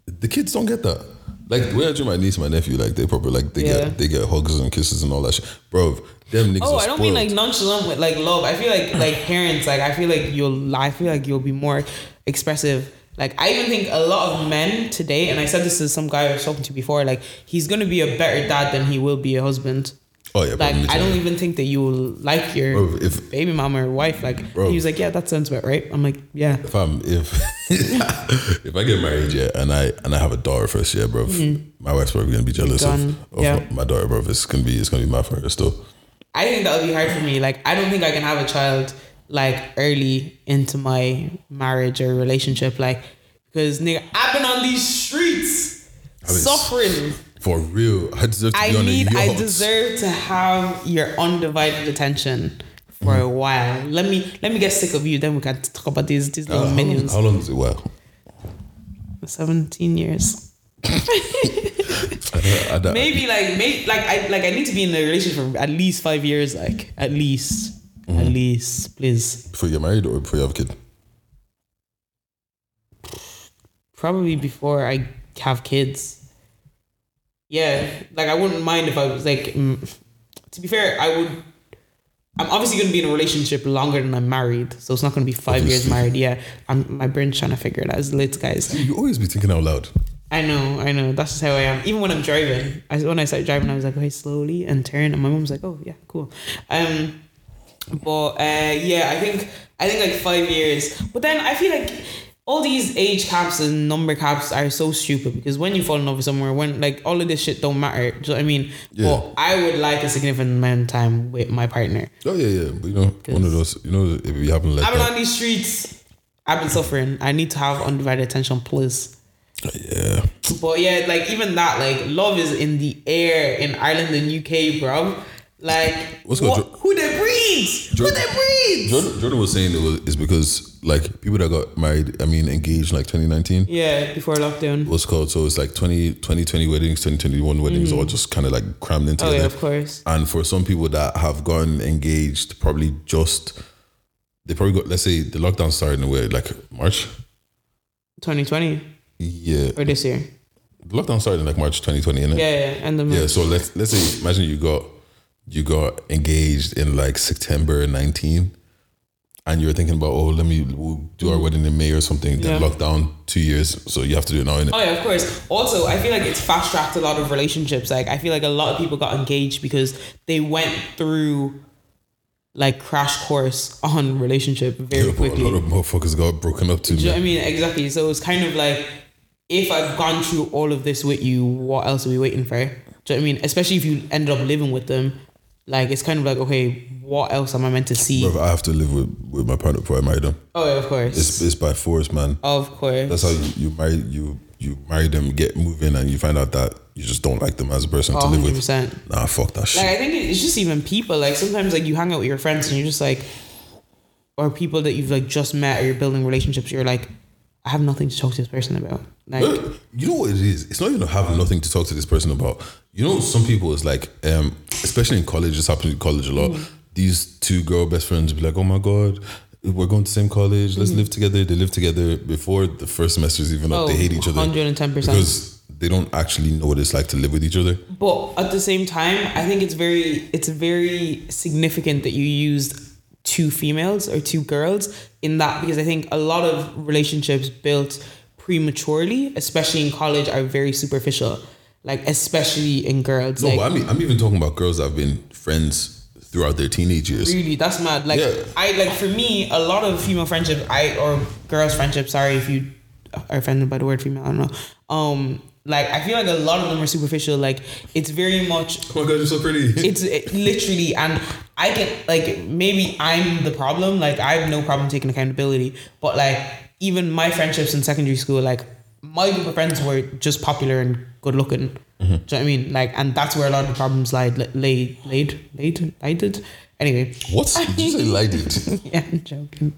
The kids don't get that. Like we're doing my niece, and my nephew, like they probably like they get hugs and kisses and all that shit, bro. Them niggas. Oh, I don't mean like nonchalant with like love. I feel like parents, like I feel like you'll be more expressive. Like I even think a lot of men today, and I said this to some guy I was talking to before, like he's gonna be a better dad than he will be a husband. Oh yeah, like I don't even think that you will like your baby mama or wife. Like bro, he was like, yeah, that sounds about right. I'm like, yeah. If I get married, yeah, and I have a daughter first, yeah, bro. Mm-hmm. My wife's probably gonna be jealous of my daughter, bro. It's gonna be mad for her still. I think that'll be hard for me. Like I don't think I can have a child like early into my marriage or relationship, like because nigga, I've been on these streets suffering. For real, I deserve to have your undivided attention for a while. Let me get sick of you, then we can talk about these little minions. How long is it? Well, 17 years. I need to be in a relationship for at least 5 years. Like at least, please. Before you're married or before you have a kid? Probably before I have kids. Yeah, like I wouldn't mind if I was like, to be fair, I'm obviously going to be in a relationship longer than I'm married, so it's not going to be 5 years married. Yeah, my brain's trying to figure it out. It's late, guys. You always be thinking out loud. I know, that's just how I am. Even when I'm driving, when I started driving I was like, okay, slowly and turn, and my mom was like, oh yeah, cool. Yeah, I think like 5 years, but then I feel like all these age caps and number caps are so stupid, because when you fall in love with someone, when like all of this shit don't matter. Do you know what I mean? Yeah. But I would like a significant amount of time with my partner. Oh yeah. But you know, one of those, you know, if you haven't like I've been on these streets, I've been suffering. I need to have undivided attention, please. Yeah. But yeah, like even that, like love is in the air in Ireland and UK, bro. Like who they breeds? Jordan was saying it's because like people that got married, I mean engaged in like 2019, yeah, before lockdown, what's called, so it's like 2020 weddings, 2021 weddings, all just kind of like crammed into together. Oh yeah, of course. And for some people that have gotten engaged, they probably got, let's say the lockdown started in where, like March 2020, yeah, or this year. The lockdown started in like March 2020, innit? Yeah, and then yeah, so let's say imagine you got engaged in like September 19, and you were thinking about, we'll do our wedding in May or something, then lockdown 2 years, so you have to do it now, innit? Oh yeah, of course. Also, I feel like it's fast tracked a lot of relationships. Like I feel like a lot of people got engaged because they went through like crash course on relationship very quickly. A lot of motherfuckers got broken up too. Do you know what I mean? Exactly. So it's kind of like, if I've gone through all of this with you, what else are we waiting for? Do you know what I mean? Especially if you ended up living with them. Like, it's kind of like, okay, what else am I meant to see? Bro, I have to live with my partner before I marry them. Oh, yeah, of course. It's by force, man. Of course. That's how you marry them, get moving, and you find out that you just don't like them as a person to live with. Nah, fuck that shit. Like, I think it's just even people. Like, sometimes, like, you hang out with your friends and you're just like, or people that you've, like, just met or you're building relationships, you're like, I have nothing to talk to this person about. Like, you know what it is? It's not even having nothing to talk to this person about. You know, some people is like, especially in college, this happens in college a lot. Mm-hmm. These two girl best friends be like, oh my God, we're going to the same college. Let's live together. They live together before the first semester's even up. They hate each other. 110%. Because they don't actually know what it's like to live with each other. But at the same time, I think it's very significant that you used two females or two girls in that, because I think a lot of relationships built prematurely, especially in college, are very superficial, like especially in girls. No, like, I mean, I'm even talking about girls that have been friends throughout their teenage years. Really, that's mad. Like for me, a lot of female friendships, or girls friendships, sorry if you are offended by the word female, I don't know. Like, I feel like a lot of them are superficial. Like, it's very much... Oh my God, you're so pretty. It's literally... And I get... Like, maybe I'm the problem. Like, I have no problem taking accountability. But, like, even my friendships in secondary school, like my group of friends were just popular and good looking. Mm-hmm. Do you know what I mean? Like, and that's where a lot of the problems lied. Anyway. What? Did you say lied? Yeah, I'm joking.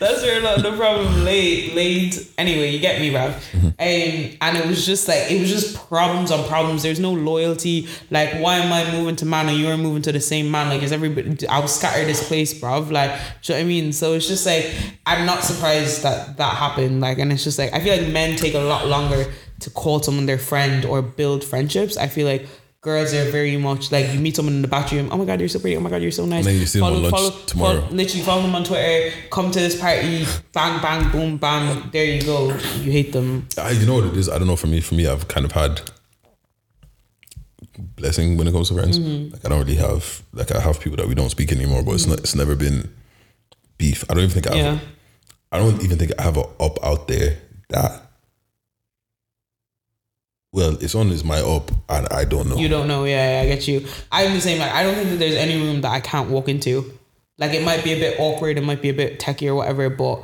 That's where a lot of the problem laid. Anyway, you get me, Rav. Mm-hmm. And it was just like, it was just problems on problems. There's no loyalty. Like, why am I moving to man and you're moving to the same man? Like, is everybody, I'll scatter this place, bruv. Like, do you know what I mean? So it's just like, I'm not surprised that happened. Like, and it's just like, I feel like men take a lot longer to call someone their friend or build friendships. I feel like girls are very much like, you meet someone in the bathroom, oh my god, you're so pretty, oh my god, you're so nice, and then you see them on lunch tomorrow. Literally follow them on Twitter, come to this party, bang bang boom bang, there you go, you hate them. You know what it is, I don't know, for me I've kind of had blessing when it comes to friends. Mm-hmm. Like, I don't really have, like, I have people that we don't speak anymore, but it's not, it's never been beef. I don't even think I have an up out there that, well, it's on is my up, and I don't know. You don't know, yeah, I get you. I'm the same. Like, I don't think that there's any room that I can't walk into. Like, it might be a bit awkward, it might be a bit techie or whatever, but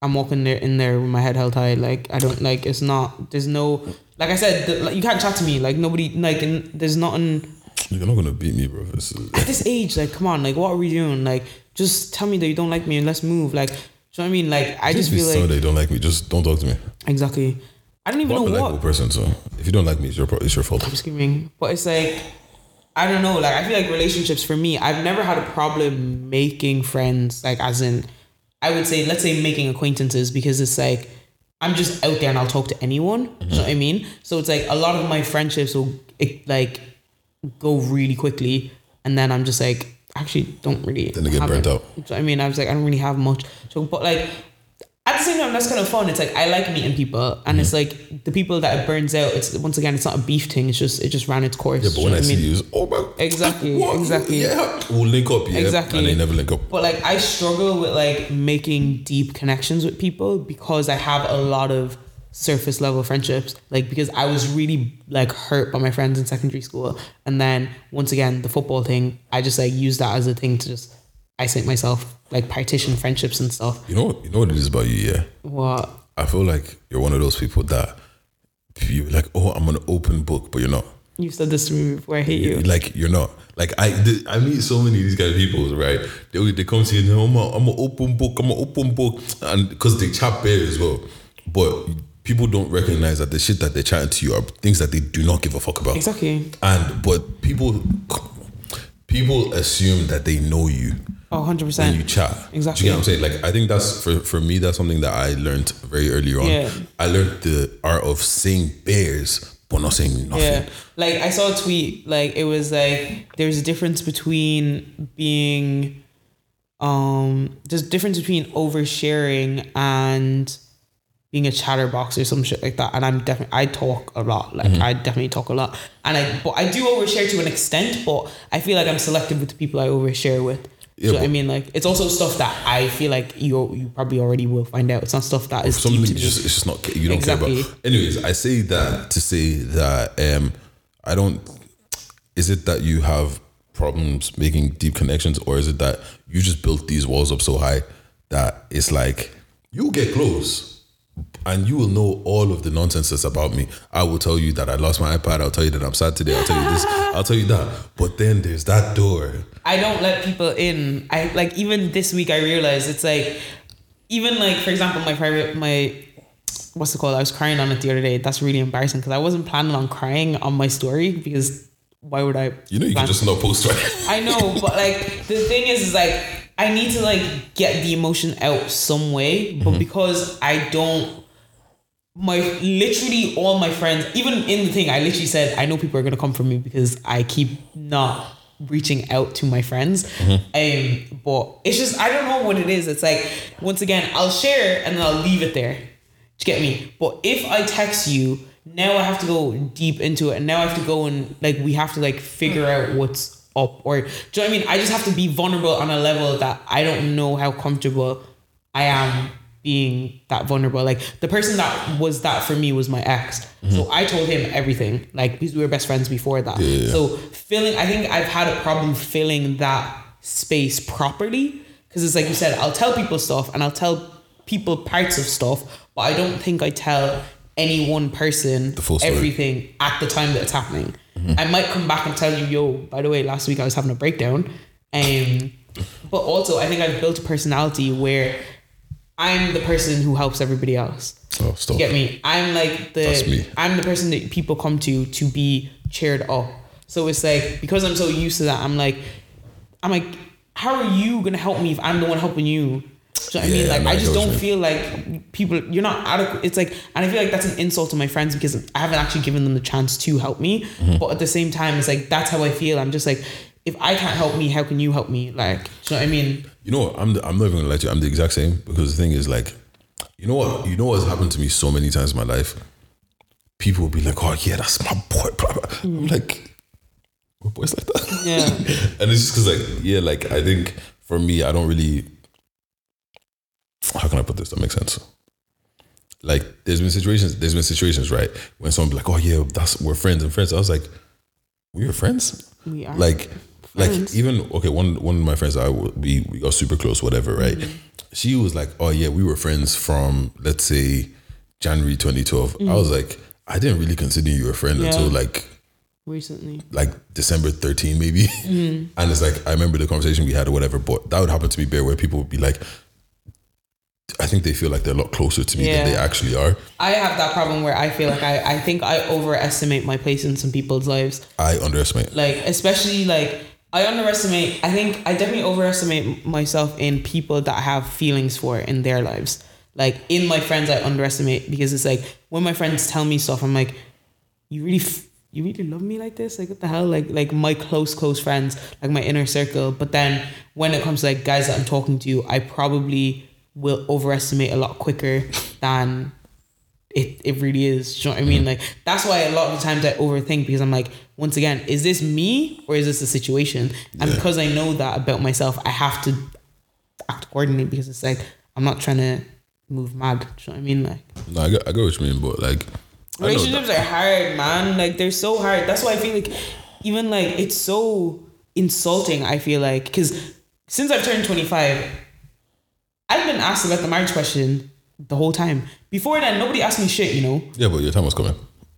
I'm walking there in there with my head held high. Like, I don't, like, it's not, there's no, like I said, like, you can't chat to me. Like, nobody, like, there's nothing. You're not gonna beat me, bro. At this age, like, come on, like, what are we doing? Like, just tell me that you don't like me and let's move. Like, do you know what I mean? Like, I just feel like, that you don't like me, just don't talk to me. Exactly. I don't even know what. I'm a likable person, so if you don't like me, it's your fault. I'm screaming, but it's like, I don't know. Like, I feel like relationships for me, I've never had a problem making friends. Like, as in, I would say, let's say making acquaintances, because it's like, I'm just out there and I'll talk to anyone. Mm-hmm. You know what I mean? So it's like a lot of my friendships will like go really quickly, and then I'm just like, actually don't really. Then they get burnt out. You know what I mean? I was like, I don't really have much. So, but like, at the same time, that's kind of fun. It's like, I like meeting people, and it's like the people that it burns out, it's, once again, it's not a beef thing, it's just, it just ran its course. Yeah, but when I see you, oh my god. Exactly. Yeah, we'll link up, yeah. Exactly. And they never link up. But like, I struggle with like making deep connections with people, because I have a lot of surface level friendships. Like, because I was really like hurt by my friends in secondary school, and then once again, the football thing, I just like used that as a thing to just isolate myself, like partition friendships and stuff. You know what it is about you, yeah? What? I feel like you're one of those people that you're like, oh, I'm an open book, but you're not. You've said this to me before, I hate you. Like, you're not. Like, I meet so many of these kind of people, right? They come to you, I'm an open book. And because they chat bare as well. But people don't recognize that the shit that they're chatting to you are things that they do not give a fuck about. Exactly. And, but people assume that they know you. Oh, 100%. When you chat. Exactly. Do you get what I'm saying? Like, I think that's, for me, that's something that I learned very early on. Yeah. I learned the art of saying bears, but not saying nothing. Yeah. Like, I saw a tweet, like, it was like, there's a difference between being, there's a difference between oversharing and being a chatterbox or some shit like that. And I talk a lot. Like, I definitely talk a lot. And but I do overshare to an extent, but I feel like I'm selective with the people I overshare with. Yeah, do you know what I mean? Like, it's also stuff that I feel like you probably already will find out. It's not stuff that is deep. It's just not, you don't care about. Anyways, I say that to say that I don't. Is it that you have problems making deep connections, or is it that you just built these walls up so high that it's like you get close and you will know all of the nonsense that's about me? I will tell you that I lost my iPad. I'll tell you that I'm sad today. I'll tell you this. I'll tell you that. But then there's that door. I don't let people in. I like, even this week I realized it's like, even like, for example, my what's it called? I was crying on it the other day. That's really embarrassing because I wasn't planning on crying on my story, because why would I? You know, you can just not post, right? I know, but like, the thing is like, I need to like get the emotion out some way, but because I don't. Literally all my friends, even in the thing, I literally said, I know people are gonna come for me because I keep not reaching out to my friends. But it's just, I don't know what it is. It's like, once again, I'll share and then I'll leave it there. Do you get me? But if I text you, now I have to go deep into it, and now I have to go and like, we have to like figure out what's up, or do you know what I mean? I just have to be vulnerable on a level that I don't know how comfortable I am being that vulnerable. Like, the person that was that for me was my ex. So I told him everything, like, because we were best friends before that. Yeah. So I think I've had a problem filling that space properly, because it's like you said, I'll tell people stuff and I'll tell people parts of stuff, but I don't think I tell any one person the full story, everything at the time that it's happening. Mm-hmm. I might come back and tell you, yo, by the way, last week I was having a breakdown. But also I think I've built a personality where I'm the person who helps everybody else. Oh, stop. You get me? I'm like I'm the person that people come to be cheered up. So it's like, because I'm so used to that, I'm like, how are you gonna help me if I'm the one helping you? So I mean, like, I just don't feel like people, you're not adequate. It's like, and I feel like that's an insult to my friends because I haven't actually given them the chance to help me. Mm-hmm. But at the same time, it's like, that's how I feel. I'm just like, if I can't help me, how can you help me? Like, do you know what I mean? You know what? I'm not even gonna lie to you. I'm the exact same, because the thing is, like, you know what has happened to me so many times in my life? People will be like, oh yeah, that's my boy. Blah, blah. Mm. I'm like, we're boys like that. Yeah. And it's just cause I think for me, I don't really, how can I put this? That makes sense. Like, there's been situations, right? When someone be like, oh yeah, we're friends and friends. I was like, we were friends? We are. Like even, okay, one of my friends, we got super close, whatever, right? Mm-hmm. She was like, oh yeah, we were friends from, let's say, January 2012. Mm-hmm. I was like, I didn't really consider you a friend until like recently, like December 13 maybe. Mm-hmm. And it's like, I remember the conversation we had or whatever, but that would happen to me bare where people would be like, I think they feel like they're a lot closer to me than they actually are. I have that problem where I feel like I think I overestimate my place in some people's lives. I underestimate. Like, especially like, I think I definitely overestimate myself in people that I have feelings for in their lives. Like, in my friends, I underestimate, because it's like, when my friends tell me stuff, I'm like, you really love me like this? Like, what the hell? Like my close friends, like my inner circle. But then when it comes to like guys that I'm talking to, I probably will overestimate a lot quicker than it really is. Do you know what I mean? Mm-hmm. Like, that's why a lot of the times I overthink, because I'm like, once again, is this me or is this the situation? And because I know that about myself, I have to act accordingly, because it's like, I'm not trying to move mad. Do you know what I mean? Like, no, I get what you mean, but like, relationships are hard, man. Like, they're so hard. That's why I feel like, even like, it's so insulting, I feel like, because since I've turned 25, I've been asked about the marriage question the whole time. Before then, nobody asked me shit, you know? Yeah, but your time was coming.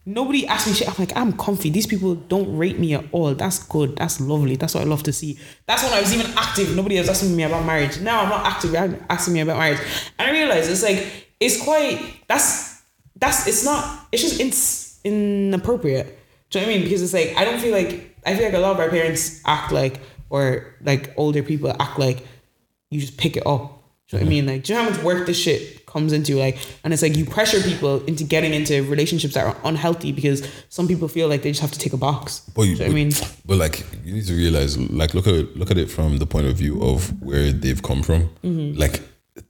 Nobody asked me shit. I'm like, I'm comfy. These people don't rate me at all. That's good. That's lovely. That's what I love to see. That's when I was even active. Nobody was asking me about marriage. Now I'm not active. They're asking me about marriage. And I realized it's like, it's quite, it's inappropriate. Do you know what I mean? Because it's like, I feel like a lot of our parents act like, or like older people act like, you just pick it up. Do you know what I mean? Like, do you know how much work this shit comes into? Like, and it's like, you pressure people into getting into relationships that are unhealthy, because some people feel like they just have to take a box. But you know what I mean? But like, you need to realize, like, look at it from the point of view of where they've come from. Mm-hmm. Like,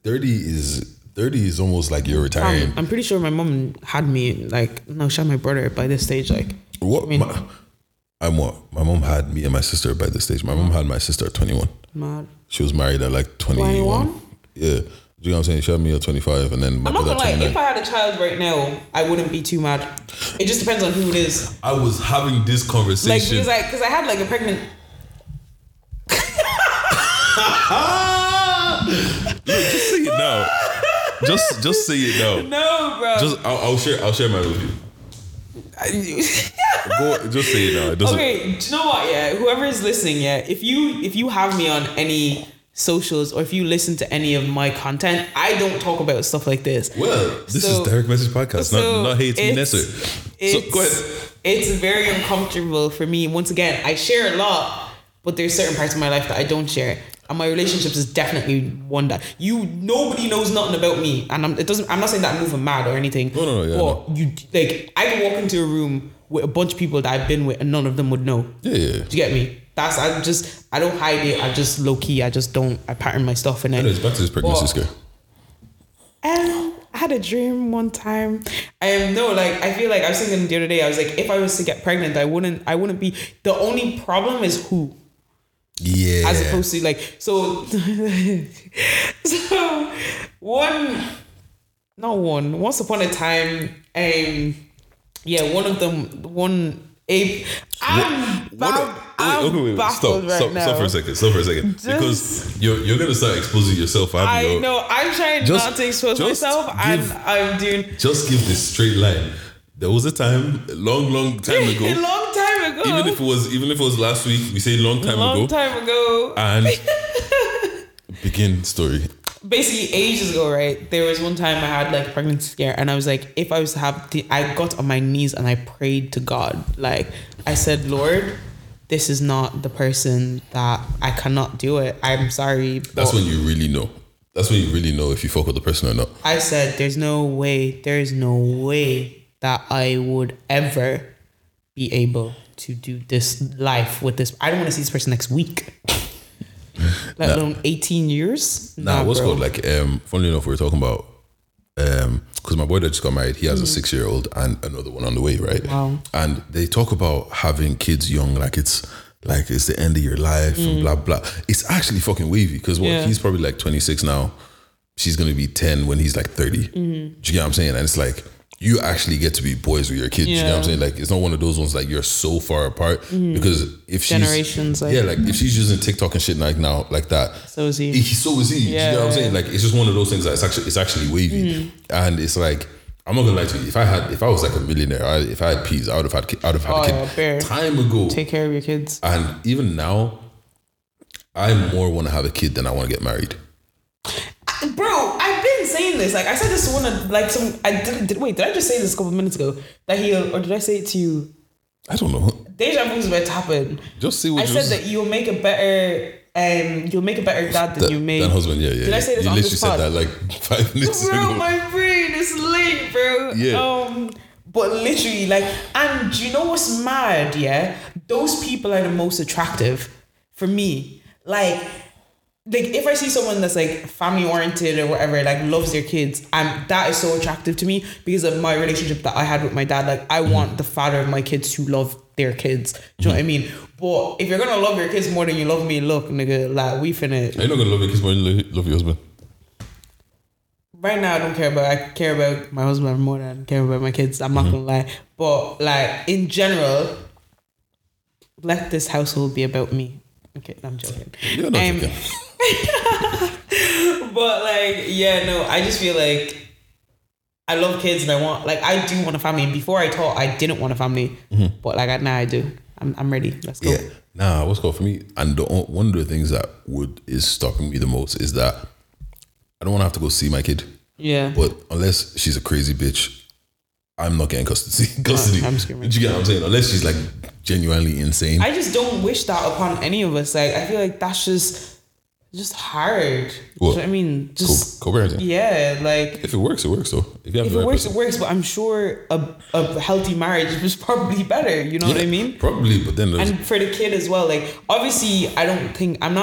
30 is almost like you're retiring. I'm pretty sure my mom had me, like, no, she had my brother by this stage. Like, what? You know what I mean? My mom had me and my sister by this stage. My mom had my sister at 21. Mad. She was married at like 21. Yeah, do you know what I'm saying? She had me at 25, and then I'm not gonna lie, if I had a child right now, I wouldn't be too mad. It just depends on who it is. I was having this conversation because I had like a pregnant. Look, just say it now. Just say it now. No, bro. Just I'll share mine with you. Go, just say it now. Okay, do you know what? Yeah, whoever is listening, yeah, if you have me on any socials, or if you listen to any of my content, I don't talk about stuff like this. Well, this is Direct Message Podcast, not Hey Team Nestor. So go ahead. It's very uncomfortable for me. Once again, I share a lot, but there's certain parts of my life that I don't share, and my relationships is definitely one that nobody knows nothing about me, and I'm not saying that I'm moving mad or anything. No. But I can walk into a room with a bunch of people that I've been with, and none of them would know. Yeah. Do you get me? I don't hide it. I just low key. I pattern my stuff. And then it's back to this pregnancy scare. I had a dream one time. I feel like I was thinking the other day. I was like, if I was to get pregnant, I wouldn't be. The only problem is who. Yeah. As opposed to once upon a time, one of them, one ape. I'm bad. Wait, stop for a second. Just, because you're going to start exposing yourself. I know. I'm trying not to expose myself. Just give this straight line. There was a time, a long time ago. A long time ago. Even if it was last week, we say long time ago. And begin story. Basically, ages ago, right? There was one time I had like a pregnancy scare, and I was like, if I was to have, I got on my knees and I prayed to God. Like, I said, Lord, this is not the person that I cannot do it. I'm sorry. That's when you really know. That's when you really know if you fuck with the person or not. I said, there's no way that I would ever be able to do this life with this. I don't want to see this person next week. Let alone 18 years. Nah, what's called like, funnily enough, we were talking about, because my boy that just got married, he has a 6-year-old and another one on the way, right? Wow. And they talk about having kids young, like it's the end of your life and blah, blah. It's actually fucking wavy because he's probably like 26 now. She's going to be 10 when he's like 30. Do you get what I'm saying? And it's like, you actually get to be boys with your kids. Yeah. You know what I'm saying? Like, it's not one of those ones like you're so far apart because if she's... Generations. If she's using TikTok and shit like now, like that. So is he. Yeah. You know what I'm saying? Like, it's just one of those things that it's actually wavy. And it's like, I'm not going to lie to you. If I was like a millionaire, if I had peas, I would have had a kid time ago. Take care of your kids. And even now, I more want to have a kid than I want to get married. Bro, I've been saying this. Like, I said this to one of, like, some... Did I just say this a couple of minutes ago? Or did I say it to you? I don't know. Deja vu is about to happen. Just see what I said, that you'll make a better... you'll make a better dad than you made... Than husband, yeah. Did I say this on this pod? You literally said that, like, 5 minutes ago. Bro, my brain is late, bro. Yeah. But literally, like... And do you know what's mad, yeah? Those people are the most attractive for me. Like, if I see someone that's, like, family-oriented or whatever, like, loves their kids, that is so attractive to me because of my relationship that I had with my dad. Like, I want the father of my kids to love their kids. Do you know what I mean? But if you're going to love your kids more than you love me, look, nigga, like, we finna... Are you not going to love your kids more than you love your husband? Right now, I don't care about... I care about my husband more than I care about my kids. I'm not going to lie. But, like, in general, let this household be about me. Okay, I'm joking. You're not joking. But like, yeah, no, I just feel like I love kids and I do want a family. And before I thought I didn't want a family, but like now I do. I'm ready. Let's go. Yeah. Nah, what's called for me, and one of the things that is stopping me the most is that I don't want to have to go see my kid. Yeah. But unless she's a crazy bitch, I'm not getting custody. No, I'm screaming. Do you get what I'm saying? Unless she's like genuinely insane. I just don't wish that upon any of us. Like, I feel like that's just hard. What? You know what I mean? Just co-parenting. Yeah, like if it works, it works though. If it works, it works. But I'm sure a healthy marriage is probably better. You know what I mean? Probably, but then and for the kid as well. Like, obviously, I don't think I'm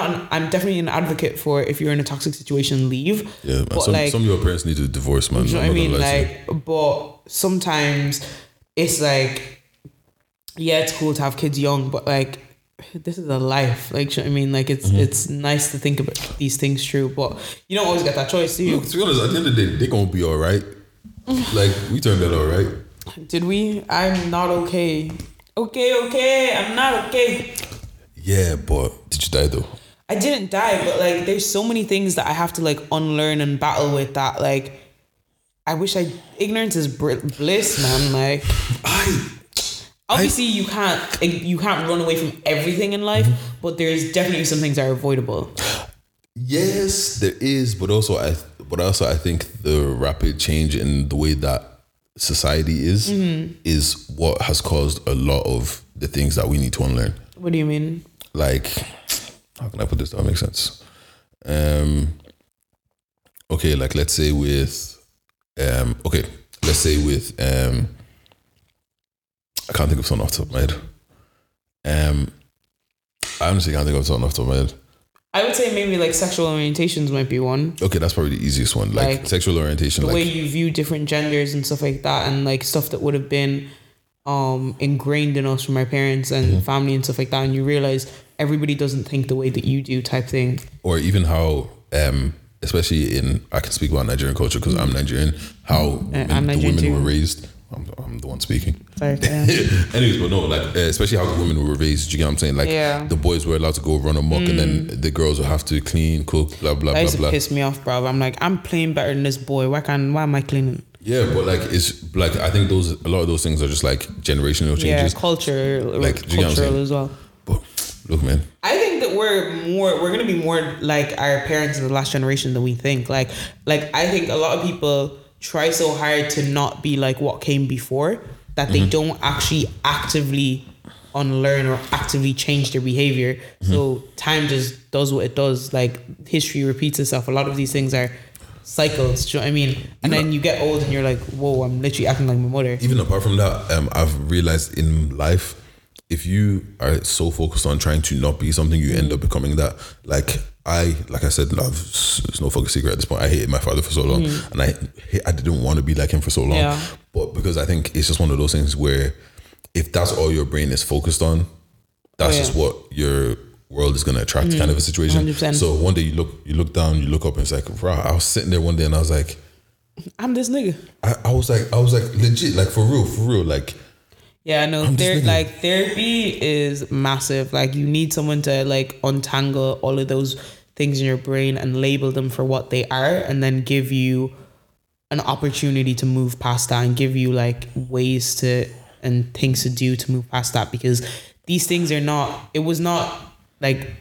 definitely an advocate for if you're in a toxic situation, leave. Yeah, man. But some of your parents need to divorce, man. You know what I mean? Like, but sometimes it's like, yeah, it's cool to have kids young, but like, this is a life. Like, you know what I mean? Like, it's nice to think about these things true, but you don't always get that choice, do you? Look, to be honest, at the end of the day, they're gonna be all right. Like, we turned out all right. Did we? I'm not okay. Okay, I'm not okay. Yeah, but did you die though? I didn't die, but like, there's so many things that I have to like unlearn and battle with that, like, I wish ignorance is bliss, man. Like, obviously you can't run away from everything in life, but there is definitely some things that are avoidable. Yes, there is, but also I think the rapid change in the way that society is what has caused a lot of the things that we need to unlearn. What do you mean? Like, how can I put this? That makes sense. Okay, like let's say with. I can't think of something off the top of my head. I honestly can't think of something off the top of my head. I would say maybe like sexual orientations might be one. Okay, that's probably the easiest one. Like sexual orientation, the way you view different genders and stuff like that, and like stuff that would have been ingrained in us from our parents and family and stuff like that, and you realize everybody doesn't think the way that you do, type thing. Or even how especially in, I can speak about Nigerian culture because I'm Nigerian, how the women were raised. I'm the one speaking. Sorry. Anyways, but no, like especially how the women were raised. Do you get what I'm saying? Like the boys were allowed to go run amok, and then the girls would have to clean, cook, blah blah blah blah. That pissed me off, bro. I'm like, I'm playing better than this boy. Why am I cleaning? Yeah, but like it's like I think a lot of those things are just like generational changes. Yeah, culture, like cultural as well. But look, man, I think that we're gonna be more like our parents in the last generation than we think. Like I think a lot of people try so hard to not be like what came before that they don't actually actively unlearn or actively change their behavior. So time just does what it does. Like history repeats itself. A lot of these things are cycles, do you know what I mean? And then you get old and you're like, whoa, I'm literally acting like my mother. Even apart from that, I've realized in life, if you are so focused on trying to not be something, you end up becoming that. Like I said, love, it's no fucking secret at this point. I hated my father for so long, and I didn't want to be like him for so long. Yeah. But because I think it's just one of those things where if that's all your brain is focused on, that's just what your world is going to attract, kind of a situation. 100%. So one day you look down, you look up, and it's like, bro, I was sitting there one day and I was like, I'm this nigga. I was like legit, like for real, like. Yeah, no, like therapy is massive. Like you need someone to like untangle all of those things in your brain and label them for what they are, and then give you an opportunity to move past that and give you like ways to and things to do to move past that, because these things are not, it was not like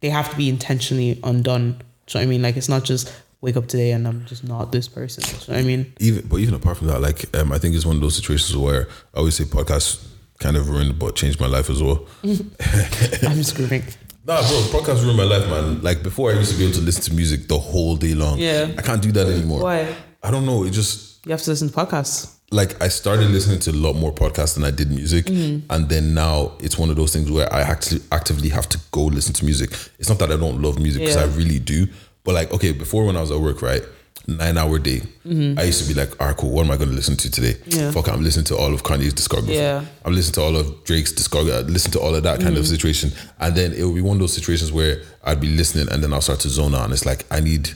they have to be intentionally undone. Do you know what I mean? Like it's not just wake up today and I'm just not this person. So I mean, even apart from that, like I think it's one of those situations where I always say podcasts kind of ruined but changed my life as well. I'm screaming. Nah, bro, podcasts ruined my life, man. Like before, I used to be able to listen to music the whole day long. Yeah, I can't do that anymore. Why? I don't know. It just, you have to listen to podcasts. Like I started listening to a lot more podcasts than I did music, and then now it's one of those things where I actually actively have to go listen to music. It's not that I don't love music, because I really do. But like, okay, before when I was at work, right, 9 hour day, I used to be like, all right, cool, what am I going to listen to today? Yeah. Fuck, I'm listening to all of Kanye's discography. Yeah. I'm listening to all of Drake's discography. I listen to all of that kind of situation. And then it would be one of those situations where I'd be listening and then I'll start to zone out. And it's like, I need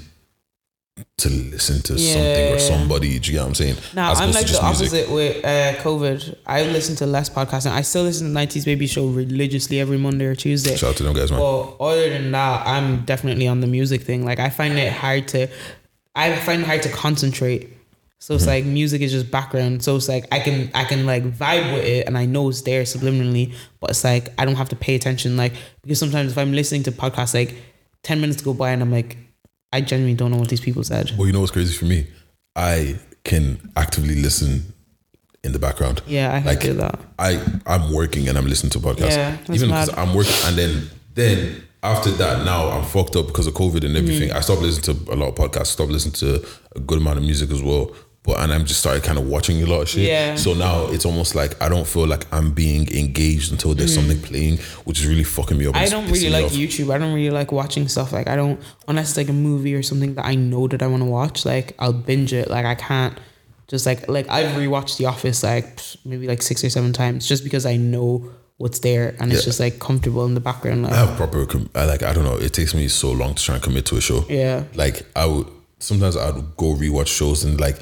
to listen to something or somebody. Do you get what I'm saying? Now, I'm like the opposite with COVID. I listen to less podcasts, and I still listen to 90s Baby Show religiously every Monday or Tuesday. Shout out to them guys, man. Well, other than that, I'm definitely on the music thing. Like I find it hard to concentrate. So it's like music is just background. So it's like I can like vibe with it, and I know it's there subliminally, but it's like I don't have to pay attention. Like, because sometimes if I'm listening to podcasts, like 10 minutes go by and I'm like, I genuinely don't know what these people said. Well, you know what's crazy for me? I can actively listen in the background. Yeah, I can do that. I'm working and I'm listening to podcasts. Yeah, that's even because I'm working, and then after that, now I'm fucked up because of COVID and everything. I stopped listening to a lot of podcasts, stopped listening to a good amount of music as well. And I'm just started kind of watching a lot of shit. Yeah. So now it's almost like I don't feel like I'm being engaged until there's something playing, which is really fucking me up. I don't really like YouTube. I don't really like watching stuff. Like I don't, unless it's like a movie or something that I know that I want to watch, like I'll binge it. Like I can't just like I've rewatched The Office like maybe like 6 or 7 times just because I know what's there, and it's just like comfortable in the background. Like, I have proper, like I don't know, it takes me so long to try and commit to a show. Yeah. Like I would, sometimes I would go rewatch shows, and like,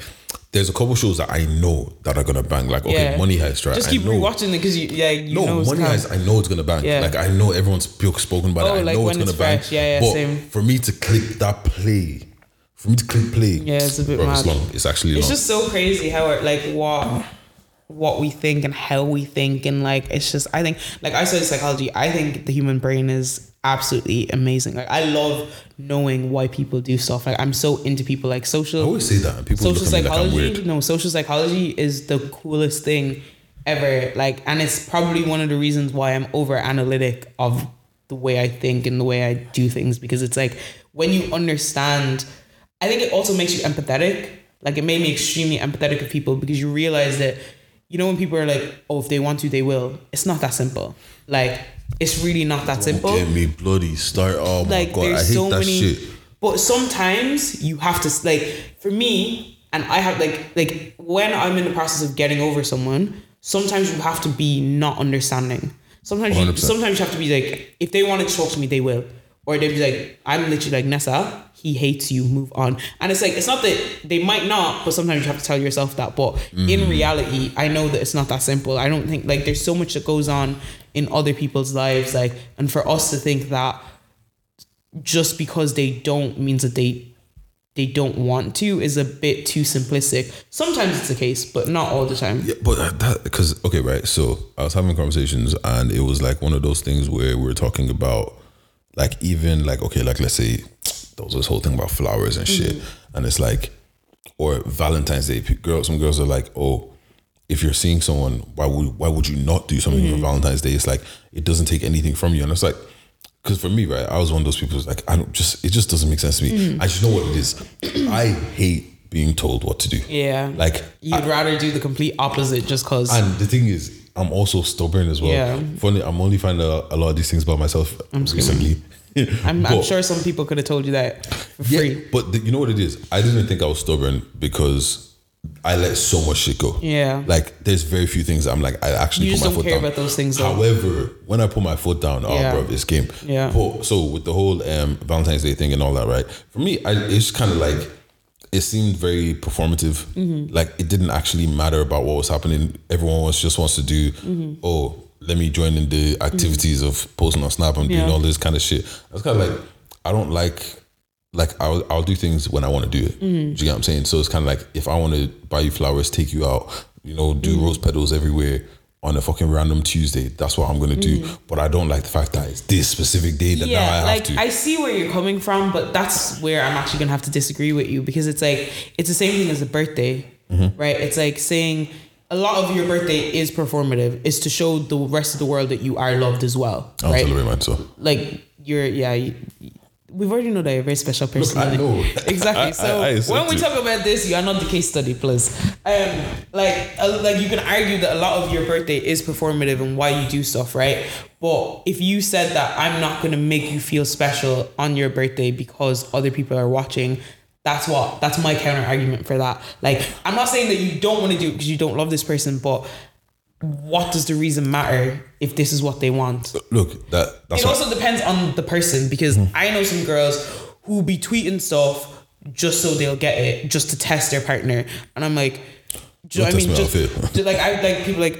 there's a couple shows that I know that are gonna bang. Like, okay, Money Heist, right? Just keep rewatching it because you know Money Heist, I know it's gonna bang. Yeah. Like I know everyone's spoken about it. I know it's gonna bang. Yeah, but same. For me to click play. Yeah, it's a bit mad. It's long. It's actually long. It's just so crazy how what we think and how we think, and like it's just, I think, like I studied psychology, I think the human brain is absolutely amazing. Like I love knowing why people do stuff. Like I'm so into people, like social, I always say that, and people social look at psychology me like I'm weird. No, social psychology is the coolest thing ever. Like, and it's probably one of the reasons why I'm over analytic of the way I think and the way I do things, because it's like when you understand, I think it also makes you empathetic. Like it made me extremely empathetic of people, because you realize that, you know, when people are like, oh, if they want to, they will. It's not that simple. Like, it's really not that simple. Get me bloody start. Oh my God, I hate that shit. But sometimes you have to, like, for me, and I have like when I'm in the process of getting over someone, sometimes you have to be not understanding. Sometimes you have to be like, if they want to talk to me, they will. Or they'd be like, I'm literally like, Nessa, he hates you, move on. And it's like, it's not that they might not, but sometimes you have to tell yourself that. But in reality, I know that it's not that simple. I don't think, like, there's so much that goes on in other people's lives, like, and for us to think that just because they don't means that they don't want to is a bit too simplistic. Sometimes it's the case, but not all the time. Yeah, but that, because, okay, right, so I was having conversations and it was like one of those things where we were talking about, like, even like, okay, like, let's say there was this whole thing about flowers and shit, and it's like, or Valentine's Day, some girls are like, oh, if you're seeing someone, why would you not do something on Valentine's Day? It's like, it doesn't take anything from you. And it's like, because for me, right, I was one of those people who's like, it just doesn't make sense to me. I just know what it is. I hate being told what to do. Yeah. Like, you'd rather do the complete opposite just because. And the thing is, I'm also stubborn as well. Yeah. Funny, I'm only finding a lot of these things about myself recently. I'm sure some people could have told you that for free. But you know what it is? I didn't think I was stubborn because I let so much shit go. Yeah. Like, there's very few things I'm like, I actually you put my foot down. You just don't care about those things. Though. However, when I put my foot down, bro, it's game. Yeah. But, so with the whole Valentine's Day thing and all that, right? For me, it's kind of like, it seemed very performative. Mm-hmm. Like, it didn't actually matter about what was happening. Everyone just wants to do, let me join in the activities of posting on Snap and doing all this kind of shit. I was kind of like, I don't like I'll do things when I want to do it. Mm-hmm. Do you get what I'm saying? So it's kind of like, if I want to buy you flowers, take you out, you know, do rose petals everywhere on a fucking random Tuesday, that's what I'm going to do. But I don't like the fact that it's this specific day that now I have to. I see where you're coming from, but that's where I'm actually going to have to disagree with you, because it's like, it's the same thing as a birthday, right? It's like saying, a lot of your birthday is performative. It's to show the rest of the world that you are loved as well. I'll celebrate mine, so. Like, we've already know that you're a very special person. Look, I know. Exactly. So when we talk about this, you are not the case study, please. You can argue that a lot of your birthday is performative and why you do stuff, right? But if you said that I'm not going to make you feel special on your birthday because other people are watching, that's my counter argument for that. Like, I'm not saying that you don't want to do it because you don't love this person, but what does the reason matter if this is what they want? Look, that's it also depends on the person, because I know some girls who be tweeting stuff just so they'll get it, just to test their partner. And I'm like, do you know what I mean? People like,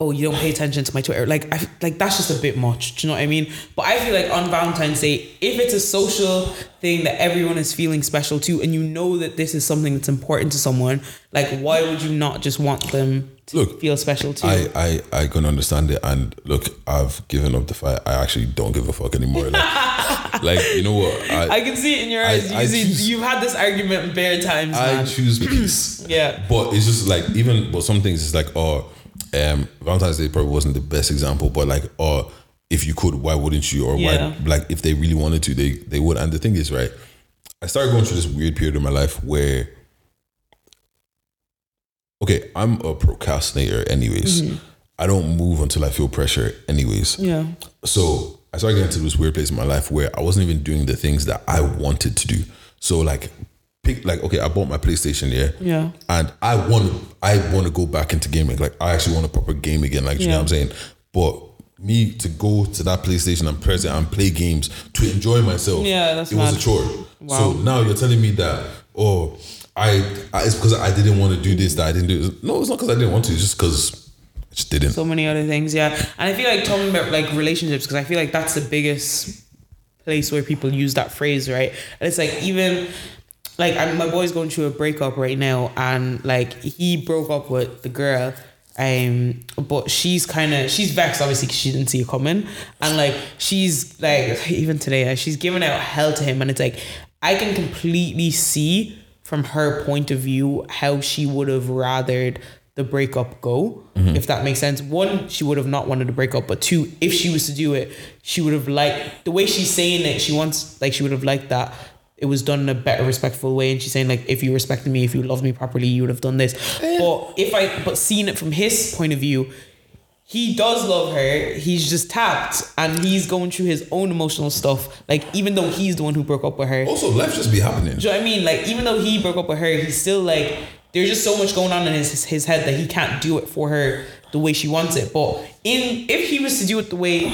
oh, you don't pay attention to my Twitter. Like that's just a bit much. Do you know what I mean? But I feel like on Valentine's Day, if it's a social thing that everyone is feeling special to, and you know that this is something that's important to someone, like, why would you not just want them to feel special too? I can understand it. And look, I've given up the fight. I actually don't give a fuck anymore. Like, you know what? I can see it in your eyes. You've had this argument bare times, man. I choose peace. Yeah. But it's just like, but some things it's like, Valentine's Day probably wasn't the best example, but like, if you could, why wouldn't you? Or why, like, if they really wanted to, they would. And the thing is, right, I started going through this weird period in my life where, okay, I'm a procrastinator anyways. I don't move until I feel pressure anyways. Yeah. So I started getting to this weird place in my life where I wasn't even doing the things that I wanted to do. So like, okay, I bought my PlayStation here. Yeah. And I want to go back into gaming. Like, I actually want a proper game again. Like, you know what I'm saying? But me to go to that PlayStation and press it and play games to enjoy myself, it was a chore. Wow. So now you're telling me that, it's because I didn't want to do this, that I didn't do this. No, it's not because I didn't want to. It's just because I just didn't. So many other things, yeah. And I feel like talking about, like, relationships, because I feel like that's the biggest place where people use that phrase, right? And it's like, even... like, my boy's going through a breakup right now, and like, he broke up with the girl, but she's vexed, obviously, because she didn't see it coming, and like, she's like, even today, she's giving out hell to him, and it's like, I can completely see from her point of view how she would have rathered the breakup go, if that makes sense. One, she would have not wanted to break up, but two, if she was to do it, she would have liked the way she's saying it. She wants, like, she would have liked that it was done in a better, respectful way. And she's saying, like, if you respected me, if you loved me properly, you would have done this. But seeing it from his point of view, he does love her. He's just tapped, and he's going through his own emotional stuff. Like, even though he's the one who broke up with her. Also, life just be happening. Do you know what I mean? Like, even though he broke up with her, he's still like, there's just so much going on in his head that he can't do it for her the way she wants it. But if he was to do it the way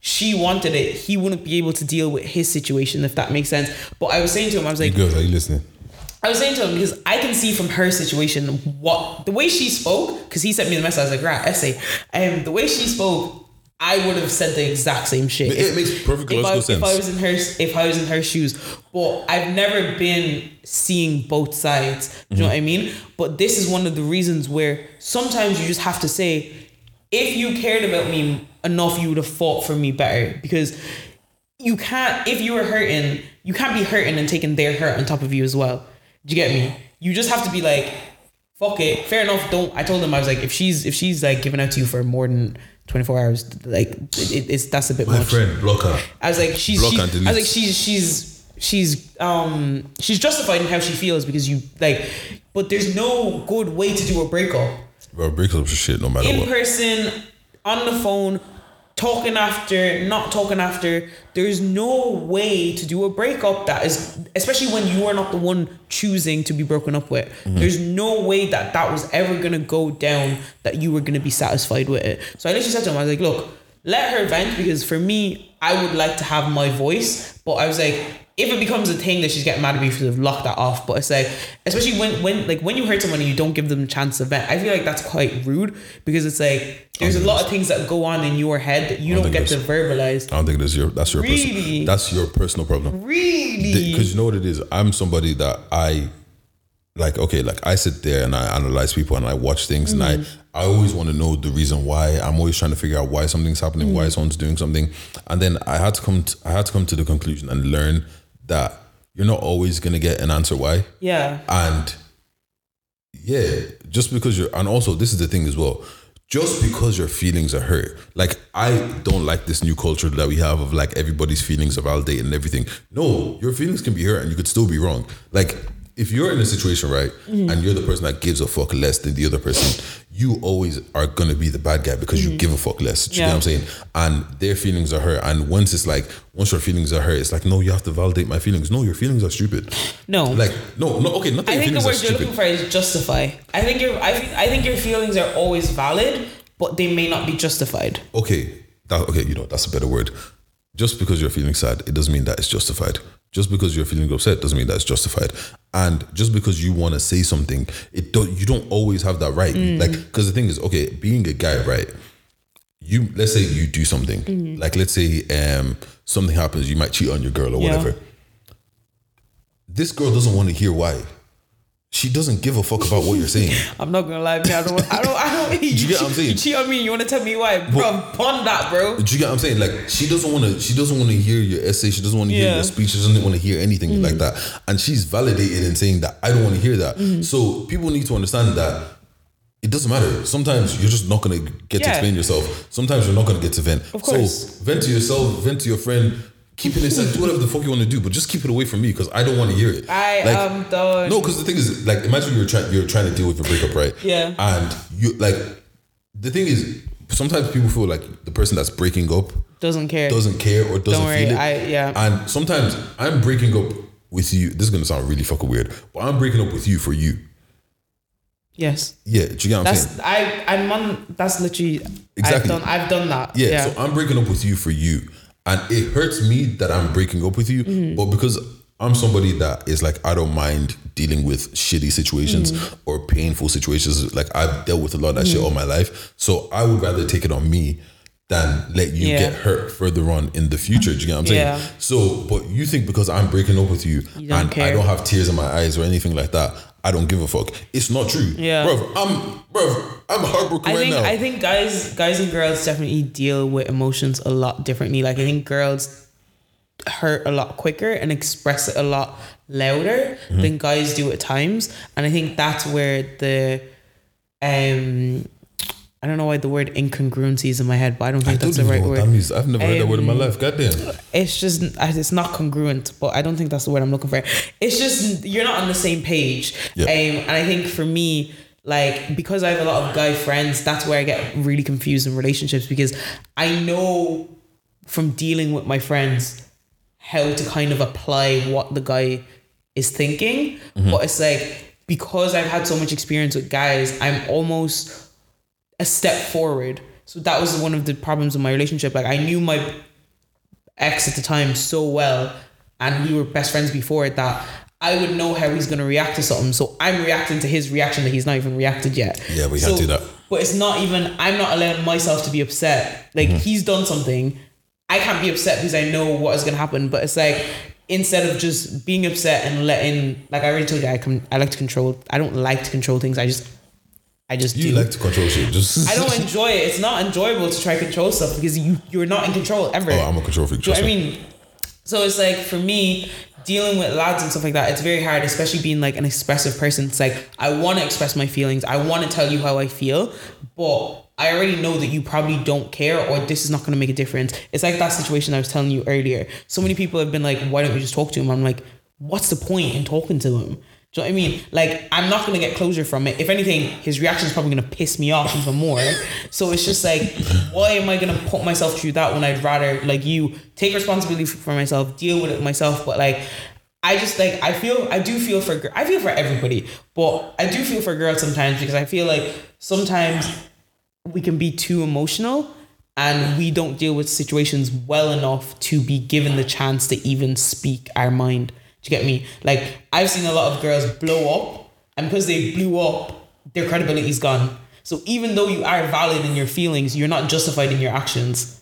she wanted it, he wouldn't be able to deal with his situation, if that makes sense. But I was saying to him, I was like, you girls, are you listening? I was saying to him, because I can see from her situation what the way she spoke, because he sent me the message, I was like, right, essay. The way she spoke, I would have said the exact same shit. It makes perfect logical sense. If I was in her shoes, but I've never been seeing both sides. Do you know what I mean? But this is one of the reasons where sometimes you just have to say, if you cared about me enough, you would have fought for me better, because you can't. If you were hurting, you can't be hurting and taking their hurt on top of you as well. Do you get me? You just have to be like, fuck it, fair enough. Don't. I told him, I was like, if she's like giving out to you for more than 24 hours, like that's a bit much. My friend, block her. I was like, she's justified in how she feels, because you like, but there's no good way to do a breakup. Well, breakups are shit no matter what. In person, on the phone, talking after, not talking after. There's no way to do a breakup that is, especially when you are not the one choosing to be broken up with. There's no way that was ever going to go down, that you were going to be satisfied with it. So I literally said to him, I was like, look, let her vent, because for me, I would like to have my voice. But I was like, if it becomes a thing that she's getting mad at me, you should have locked that off. But it's like, especially when you hurt someone and you don't give them a chance to vent, I feel like that's quite rude, because it's like, there's a lot of things that go on in your head that you don't get to verbalize. I don't think that's your personal problem. Really? Because you know what it is? I'm somebody that I sit there and I analyze people and I watch things, and I always want to know the reason why. I'm always trying to figure out why something's happening, why someone's doing something. And then I had to come to the conclusion and learn that you're not always going to get an answer why. Yeah. And yeah, just because you're, and also this is the thing as well, just because your feelings are hurt. Like, I don't like this new culture that we have of like everybody's feelings are validated and everything. No, your feelings can be hurt and you could still be wrong. Like, if you're in a situation, right, and you're the person that gives a fuck less than the other person, you always are going to be the bad guy because you give a fuck less. Do you know what I'm saying? And their feelings are hurt. And once your feelings are hurt, it's like, no, you have to validate my feelings. No, your feelings are stupid. No. Like, no, okay, nothing. I think the word you're looking for is justify. I think your feelings are always valid, but they may not be justified. Okay. That's a better word. Just because you're feeling sad, it doesn't mean that it's justified. Just because you're feeling upset doesn't mean that it's justified. And just because you want to say something, you don't always have that right. Like, because the thing is, okay, being a guy, right? Let's say you do something. Like, let's say something happens, you might cheat on your girl or whatever. This girl doesn't want to hear why. She doesn't give a fuck about what you're saying. I'm not gonna lie, man. I don't. You get what I'm saying? You cheat on me. You want to tell me why, bro? Pun that, bro. Do you get what I'm saying? Like, she doesn't want to hear your essay. She doesn't want to hear your speech. She doesn't want to hear anything like that. And she's validated in saying that I don't want to hear that. So people need to understand that it doesn't matter. Sometimes you're just not gonna get to explain yourself. Sometimes you're not gonna get to vent. Of course. So vent to yourself. Vent to your friend. Keep it inside, do whatever the fuck you want to do, but just keep it away from me, because I don't want to hear it. I am done. No, because the thing is, like, imagine you're trying to deal with a breakup, right? Yeah. And you, like, the thing is, sometimes people feel like the person that's breaking up doesn't care or doesn't feel it. And sometimes I'm breaking up with you. This is gonna sound really fucking weird, but I'm breaking up with you for you. Yes. Yeah, do you get what I'm saying? That's literally exactly. I've done that. Yeah. So I'm breaking up with you for you. And it hurts me that I'm breaking up with you, but because I'm somebody that is like, I don't mind dealing with shitty situations or painful situations. Like, I've dealt with a lot of that shit all my life. So I would rather take it on me than let you get hurt further on in the future. Do you know what I'm saying? Yeah. So, but you think because I'm breaking up with you and care. I don't have tears in my eyes or anything like that, I don't give a fuck. It's not true. Yeah. Bruv, I'm heartbroken right now. I think guys and girls definitely deal with emotions a lot differently. Like, I think girls hurt a lot quicker and express it a lot louder than guys do at times. And I think that's where the I don't know why the word incongruency is in my head, but I don't think that's the right word. I've never heard that word in my life. Goddamn. It's just, it's not congruent, but I don't think that's the word I'm looking for. It's just, you're not on the same page. Yep. And I think for me, like, because I have a lot of guy friends, that's where I get really confused in relationships, because I know from dealing with my friends how to kind of apply what the guy is thinking. But it's like, because I've had so much experience with guys, I'm almost a step forward. So that was one of the problems in my relationship. Like, I knew my ex at the time so well, and we were best friends before, that I would know how he's going to react to something. So I'm reacting to his reaction that he's not even reacted yet. Yeah, we can't do that. But it's not even, I'm not allowing myself to be upset. Like, he's done something. I can't be upset because I know what is going to happen. But it's like, instead of just being upset and letting, like I already told you, I like to control. I don't like to control things. I just do. You like to control shit. Just I don't enjoy it. It's not enjoyable to try to control stuff because you're not in control ever. Oh, I'm a control freak. I mean, so it's like, for me, dealing with lads and stuff like that, it's very hard, especially being like an expressive person. It's like, I want to express my feelings, I want to tell you how I feel, but I already know that you probably don't care, or this is not going to make a difference. It's like that situation I was telling you earlier. So many people have been like, why don't we just talk to him? I'm like, what's the point in talking to him? Do you know what I mean? Like, I'm not going to get closure from it. If anything, his reaction is probably going to piss me off even more. So it's just like, why am I going to put myself through that when I'd rather, like, you take responsibility for myself, deal with it myself. But like, I just like, I feel for everybody, but I do feel for girls sometimes, because I feel like sometimes we can be too emotional and we don't deal with situations well enough to be given the chance to even speak our mind. Do you get me? Like, I've seen a lot of girls blow up, and because they blew up, their credibility's gone. So even though you are valid in your feelings, you're not justified in your actions.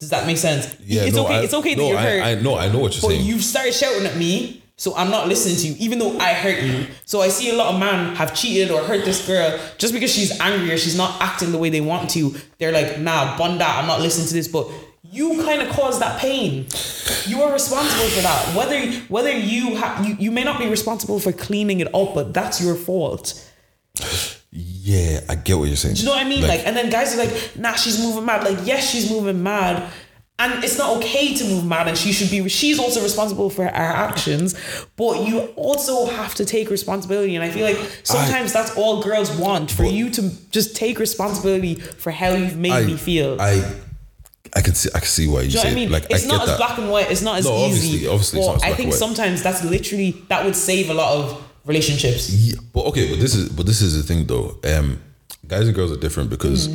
Does that make sense? Yeah, it's okay that you're hurt. I know what you're saying. But you've started shouting at me, so I'm not listening to you, even though I hurt you. So I see a lot of men have cheated or hurt this girl just because she's angry or she's not acting the way they want to. They're like, nah, bun that, I'm not listening to this, but you kind of caused that pain. You are responsible for that. Whether you may not be responsible for cleaning it up, but that's your fault. Yeah, I get what you're saying. Do you know what I mean? Like, and then guys are like, nah, she's moving mad. Like, yes, she's moving mad, and it's not okay to move mad, and she's also responsible for our actions, but you also have to take responsibility. And I feel like sometimes that's all girls want, for you to just take responsibility for how you've made me feel. I can see why you say it. Like, it's not as black and white. It's not as easy. Obviously, it's not as black and white. I think sometimes that's literally, that would save a lot of relationships. Yeah, but this is the thing though. Guys and girls are different, because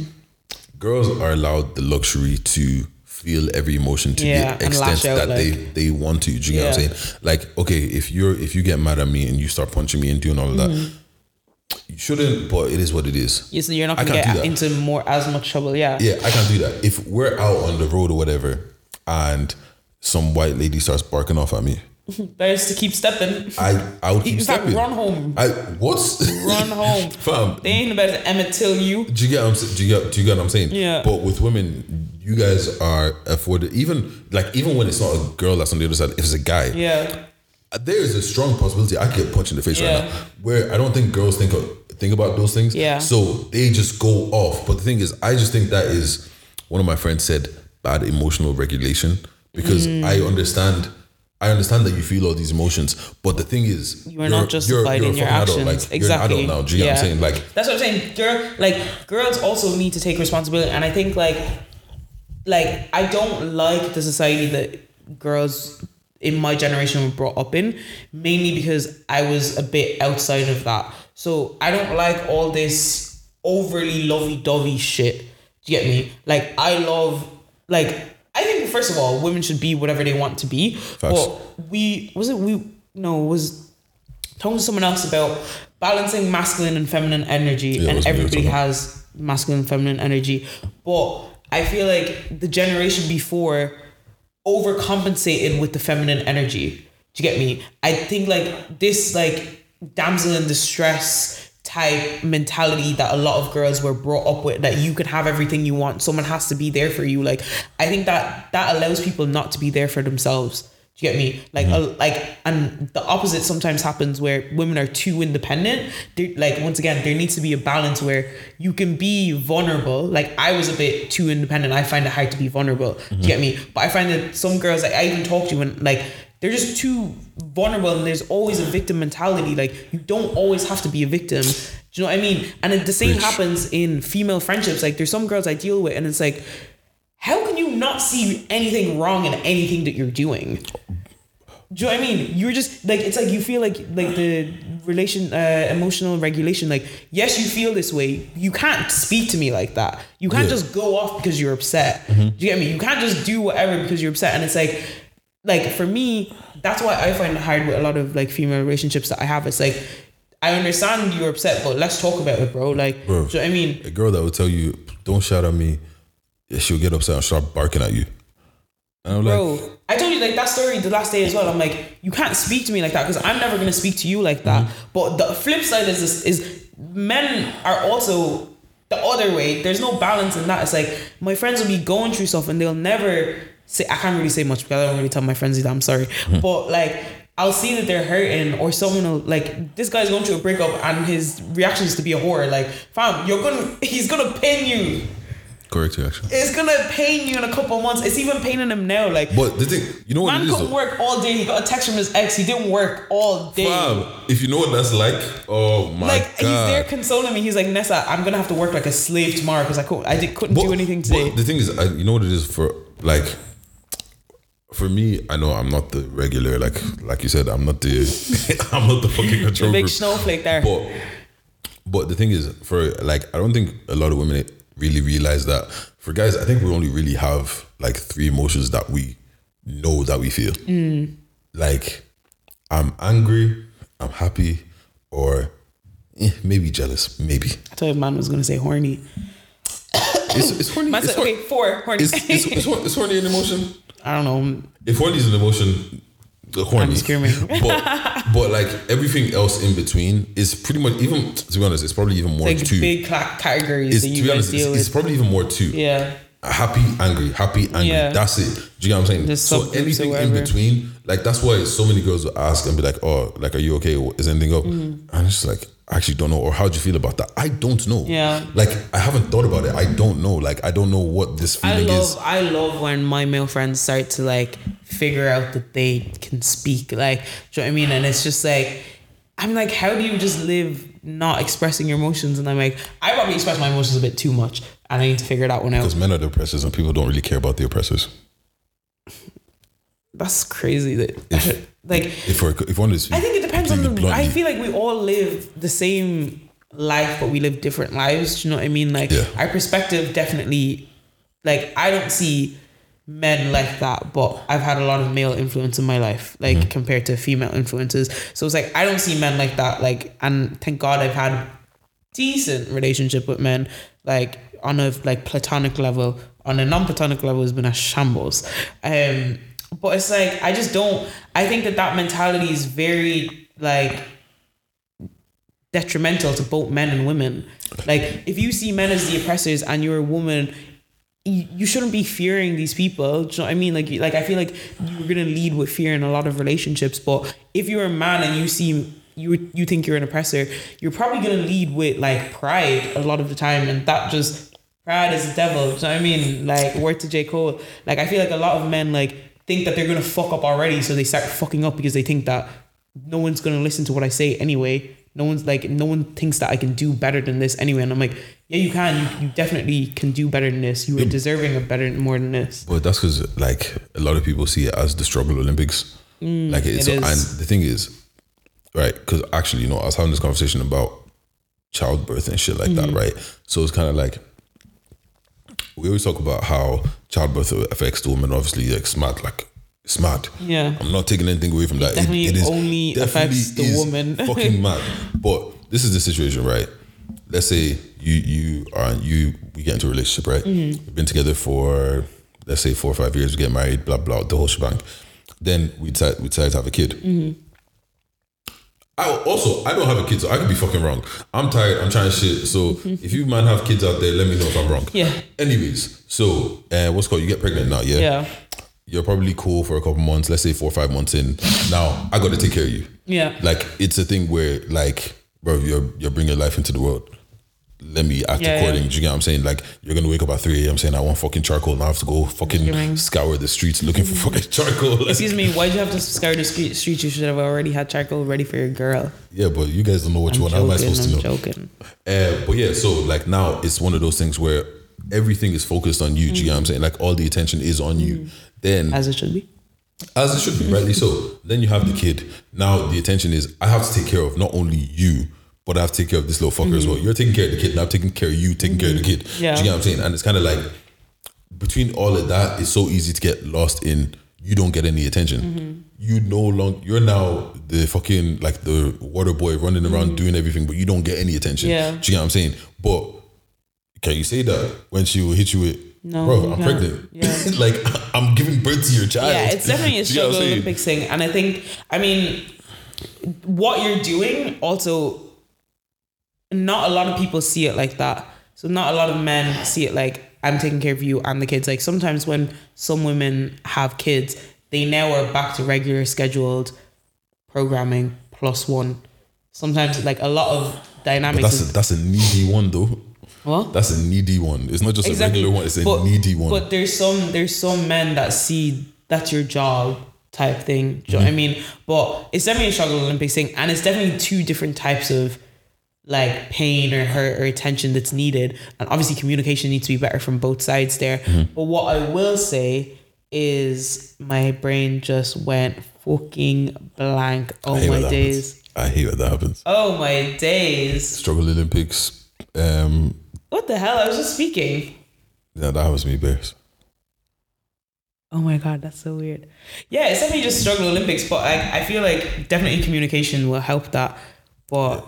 girls are allowed the luxury to feel every emotion to the extent that they want to. Do you know what I'm saying? Like, okay, if you get mad at me and you start punching me and doing all of that, you shouldn't, but it is what it is. Yeah, so you're not going to get into as much trouble. Yeah. Yeah, I can't do that. If we're out on the road or whatever, and some white lady starts barking off at me, there's to keep stepping. I would keep stepping. Like, run home. Run home, fam. They ain't about to Emmett Till you. Do you get what I'm saying? Do you get what I'm saying? Yeah. But with women, you guys are afforded, even when it's not a girl that's on the other side, if it's a guy. Yeah. There is a strong possibility I could get punched in the face right now, where I don't think girls think about those things. Yeah. So they just go off. But the thing is, I just think that is, one of my friends said, bad emotional regulation, because I understand that you feel all these emotions, but the thing is, you are not justified in your actions. Adult. Like, exactly. You're an adult now. Do you know what I'm saying? Like, that's what I'm saying. Girls also need to take responsibility, and I think like I don't like the society that girls in my generation were brought up in, mainly because I was a bit outside of that. So I don't like all this overly lovey-dovey shit. Do you get me? Like, I think, first of all, women should be whatever they want to be. Facts. But talking to someone else about balancing masculine and feminine energy, and everybody has masculine and feminine energy. But I feel like the generation before overcompensated with the feminine energy. Do you get me? I think like this like damsel in distress type mentality that a lot of girls were brought up with, that you could have everything you want, someone has to be there for you. Like, I think that allows people not to be there for themselves. Do you get me? Like, and the opposite sometimes happens, where women are too independent. Like, once again, there needs to be a balance where you can be vulnerable. Like, I was a bit too independent. I find it hard to be vulnerable. Do you get me? But I find that some girls, like, I even talk to, and like, they're just too vulnerable, and there's always a victim mentality. Like, you don't always have to be a victim. Do you know what I mean? And the same happens in female friendships. Like, there's some girls I deal with, and it's like, how can you not see anything wrong in anything that you're doing? Do you know what I mean? You're just like, it's like you feel like emotional regulation. Like, yes, you feel this way. You can't speak to me like that. You can't just go off because you're upset. Mm-hmm. Do you get me? You can't just do whatever because you're upset. And it's like for me, that's why I find it hard with a lot of like female relationships that I have. It's like, I understand you're upset, but let's talk about it, bro. Like, bro, do you know what I mean? A girl that will tell you, don't shout at me, she'll get upset and start barking at you. And I'm bro, like, I told you like that story the last day as well. I'm like, you can't speak to me like that because I'm never going to speak to you like that. Mm-hmm. But the flip side is this, is men are also the other way. There's no balance in that. It's like, my friends will be going through stuff and they'll never say, I can't really say much because I don't really tell my friends that I'm sorry. Mm-hmm. But like, I'll see that they're hurting, or someone will, like, this guy's going through a breakup and his reaction is to be a whore. Like, fam, he's gonna pain you. Correct reaction. It's gonna pain you in a couple of months. It's even paining him now. Like, but the thing, you know what it is, man couldn't work all day. He got a text from his ex. He didn't work all day. Fam, if you know what that's like, oh my God. Like, he's there consoling me. He's like, Nessa, I'm gonna have to work like a slave tomorrow because I couldn't do anything today. But the thing is, you know what it is for, like, for me, I know I'm not the regular, like you said, I'm not the fucking control the big group. Snowflake there. But the thing is, for like, I don't think a lot of women really realize that. For guys, I think we only really have like three emotions that we know that we feel. Mm. Like, I'm angry, I'm happy, or maybe jealous, maybe. I thought your man was gonna say horny. It's horny. It's horny. Okay, four horny. It's horny an emotion. I don't know. If horny is an emotion, the horny. I'm screaming. but like everything else in between is pretty much, even to be honest, it's probably even more like two big categories that you guys deal with. It's probably even more two. Yeah. Happy, angry. Yeah. That's it. Do you know what I'm saying? So anything in between, like that's why so many girls will ask and be like, "Oh, like, are you okay? Is anything up?" Mm-hmm. And it's just like, I actually don't know. Or how do you feel about that? I don't know. Yeah. Like, I haven't thought about it. I don't know. Like, I don't know what this feeling is. I love when my male friends start to like figure out that they can speak. Like, do you know what I mean? And it's just like, I'm like, how do you just live not expressing your emotions? And I'm like, I probably express my emotions a bit too much, and I need to figure that one out. Because men are the oppressors, and people don't really care about the oppressors. That's crazy. That if one is, I think it depends on the. Bluntly. I feel like we all live the same life, but we live different lives. Do you know what I mean? Like, yeah. Our perspective definitely. Like, I don't see men like that, but I've had a lot of male influence in my life, like, mm-hmm. compared to female influences. So it's like, I don't see men like that. Like, and thank God I've had a decent relationship with men, like on a like platonic level. On a non-platonic level, has been a shambles. But it's like, I just don't, I think that mentality is very like detrimental to both men and women. Like, if you see men as the oppressors and you're a woman, you shouldn't be fearing these people. Do you know what I mean? Like I feel like you're gonna lead with fear in a lot of relationships. But if you're a man and you see you think you're an oppressor, you're probably gonna lead with like pride a lot of the time, and that just pride is the devil. Do you know what I mean? Like, word to J. Cole. Like, I feel like a lot of men like think that they're going to fuck up already, so they start fucking up because they think that no one's going to listen to what I say anyway. No one thinks that I can do better than this anyway. And I'm like, yeah, you can. You definitely can do better than this. You are deserving of better, more than this. But that's because, like, a lot of people see it as the struggle Olympics. Like, it is. And the thing is, right, because actually, you know, I was having this conversation about childbirth and shit like that, right? So it's kind of like, we always talk about how childbirth affects the woman, obviously, like, smart. Yeah. I'm not taking anything away from that. It only affects the woman. Fucking mad. But this is the situation, right? Let's say we get into a relationship, right? Mm-hmm. We've been together for, let's say, 4 or 5 years, we get married, blah, blah, the whole shebang. Then we decide to have a kid. Mm-hmm. I don't have a kid, so I could be fucking wrong. I'm tired, I'm trying shit. So if you man have kids out there, let me know if I'm wrong. Yeah. Anyways, so you get pregnant now, yeah? Yeah. You're probably cool for a couple months, let's say 4 or 5 months in. Now, I got to take care of you. Yeah. Like, it's a thing where, like, bro, you're bringing life into the world. Let me act accordingly. Yeah. Do you get what I'm saying? Like, you're going to wake up at 3 a.m. saying, I want fucking charcoal, and I have to go fucking scour the streets looking for fucking charcoal. Like, excuse me, why'd you have to scour the streets? You should have already had charcoal ready for your girl. Yeah, but you guys don't know what you want. How am I supposed to know? I'm joking. But yeah, so like now it's one of those things where everything is focused on you. Do you get what I'm saying? Like, all the attention is on you. Then, as it should be. As it should be, rightly so. Then you have the kid. Now the attention is, I have to take care of not only you, but I have to take care of this little fucker as well. You're taking care of the kid, and I'm taking care of you, taking care of the kid. Yeah. Do you get what I'm saying? And it's kind of like, between all of that, it's so easy to get lost in, you don't get any attention. You no longer, you're now the fucking, like the water boy running around doing everything, but you don't get any attention. Yeah. Do you get what I'm saying? But can you say that when she will hit you with, no, bro, I'm pregnant. Yeah. Like, I'm giving birth to your child. Yeah, it's definitely a struggle Olympic thing. And I think, I mean, what you're doing also, not a lot of people see it like that. So not a lot of men see it like, I'm taking care of you and the kids. Like, sometimes when some women have kids, they now are back to regular scheduled programming plus one. Sometimes, like, a lot of dynamics. But that's a needy one, though. What? That's a needy one. It's not just a regular one, it's a needy one. But there's some men that see that's your job type thing. Do you know what I mean? But it's definitely a struggle Olympics thing, and it's definitely two different types of like pain or hurt or attention that's needed. And obviously communication needs to be better from both sides there. But what I will say is my brain just went fucking blank. Oh my days. I hate when that happens. Oh my days. Struggle Olympics. What the hell? I was just speaking. Yeah, that was me, Bears. Oh my God, that's so weird. Yeah, it's definitely just struggle Olympics, but I feel like definitely communication will help that. But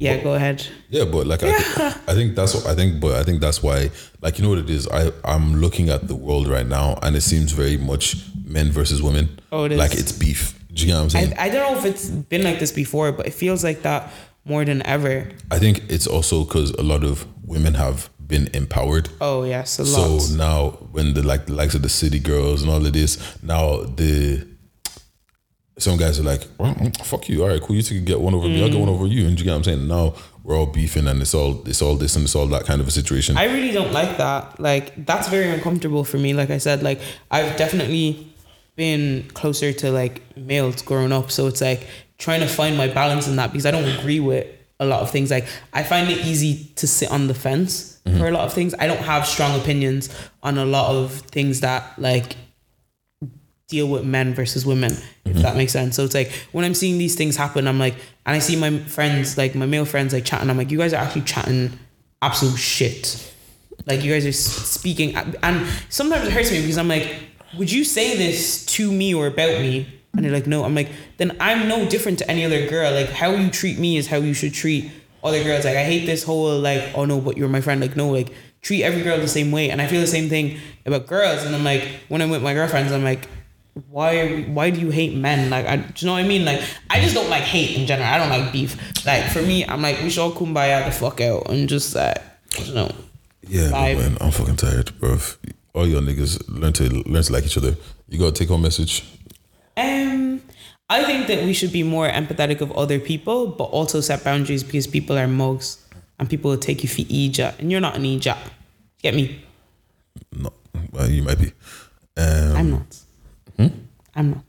yeah, go ahead. Yeah, but like I think that's why, like, you know what it is. I'm looking at the world right now, and it seems very much men versus women. Oh, it is. Like it's beef. Do you know what I'm saying? I don't know if it's been like this before, but it feels like that more than ever. I think it's also because a lot of women have been empowered. Oh yes, a lot. So now when the likes of the city girls and all of this, now some guys are like, well, fuck you, all right, cool, you two can get one over me, I'll get one over you. And you get what I'm saying? Now we're all beefing and it's all this and it's all that kind of a situation. I really don't like that. Like, that's very uncomfortable for me. Like I said, like I've definitely been closer to like males growing up. So it's like trying to find my balance in that, because I don't agree with a lot of things. Like, I find it easy to sit on the fence for a lot of things. I don't have strong opinions on a lot of things that like deal with men versus women, if that makes sense. So it's like, when I'm seeing these things happen, I'm like, and I see my friends, like my male friends, like chatting, I'm like, you guys are actually chatting absolute shit. Like, you guys are speaking, and sometimes it hurts me, because I'm like, would you say this to me or about me? And they're like, no. I'm like, then I'm no different to any other girl. Like, how you treat me is how you should treat other girls. Like, I hate this whole like, oh no, but you're my friend. Like, no, like, treat every girl the same way. And I feel the same thing about girls. And I'm like, when I'm with my girlfriends, I'm like, why do you hate men? Like, do you know what I mean? Like, I just don't like hate in general. I don't like beef. Like, for me, I'm like, we should all kumbaya the fuck out and just like, I don't know. Yeah, man, I'm fucking tired, bro. All your niggas learn to like each other. You gotta take home message. I think that we should be more empathetic of other people, but also set boundaries, because people are mugs and people will take you for EJAP, and you're not an EJAP. Get me? No, well, you might be. I'm not. I'm not.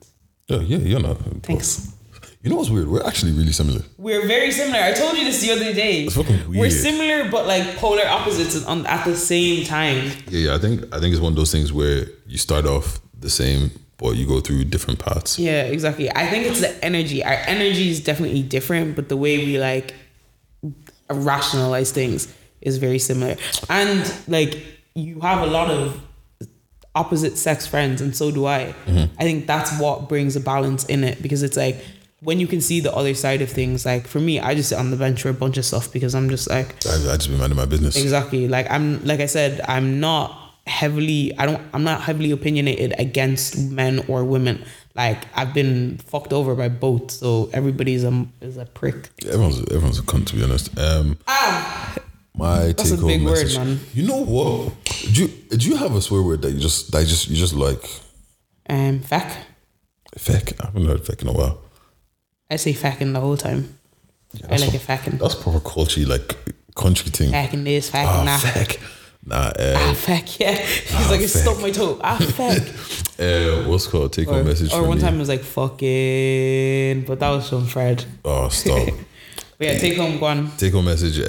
Yeah, you're not. Thanks. You know what's weird? We're actually really similar. We're very similar. I told you this the other day. It's fucking weird. We're similar, but like polar opposites at the same time. Yeah. I think it's one of those things where you start off the same, but you go through different paths. Yeah, exactly. I think it's the energy. Our energy is definitely different, but the way we like rationalize things is very similar. And like, you have a lot of opposite sex friends, and so do I. I think that's what brings a balance in it, because it's like, when you can see the other side of things, like for me, I just sit on the bench for a bunch of stuff, because I'm just like, I just be minding my business. Exactly. Like, I'm not heavily opinionated against men or women. Like, I've been fucked over by both, so everybody's is a prick. Yeah, everyone's a cunt, to be honest. My take home message. Word, man. You know what? Do you have a swear word that you just like? Feck. I haven't heard feck in a while. I say fecking the whole time. Yeah, I like a fecking. That's proper culture, like country thing. Fecking this, fecking that. Feck. Nah, feck, yeah. He's like, I stuck my toe. Feck. What's called? Take home message. Or one time it was like, fucking, but that was from Fred. Oh, stop. But yeah, take home, go on. Take home message.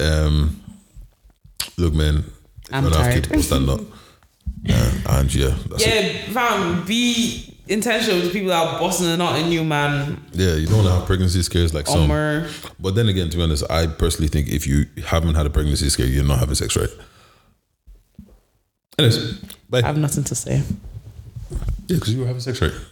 Look, man, I'm tired. What's that not? And yeah, that's it. Yeah, fam, be intentional with the people that are busting it out in you, man. Yeah, you don't want to have pregnancy scares like Omar. Some. But then again, to be honest, I personally think if you haven't had a pregnancy scare, you're not having sex, right? Anyways, bye. I have nothing to say. Yeah, because you were having sex, right?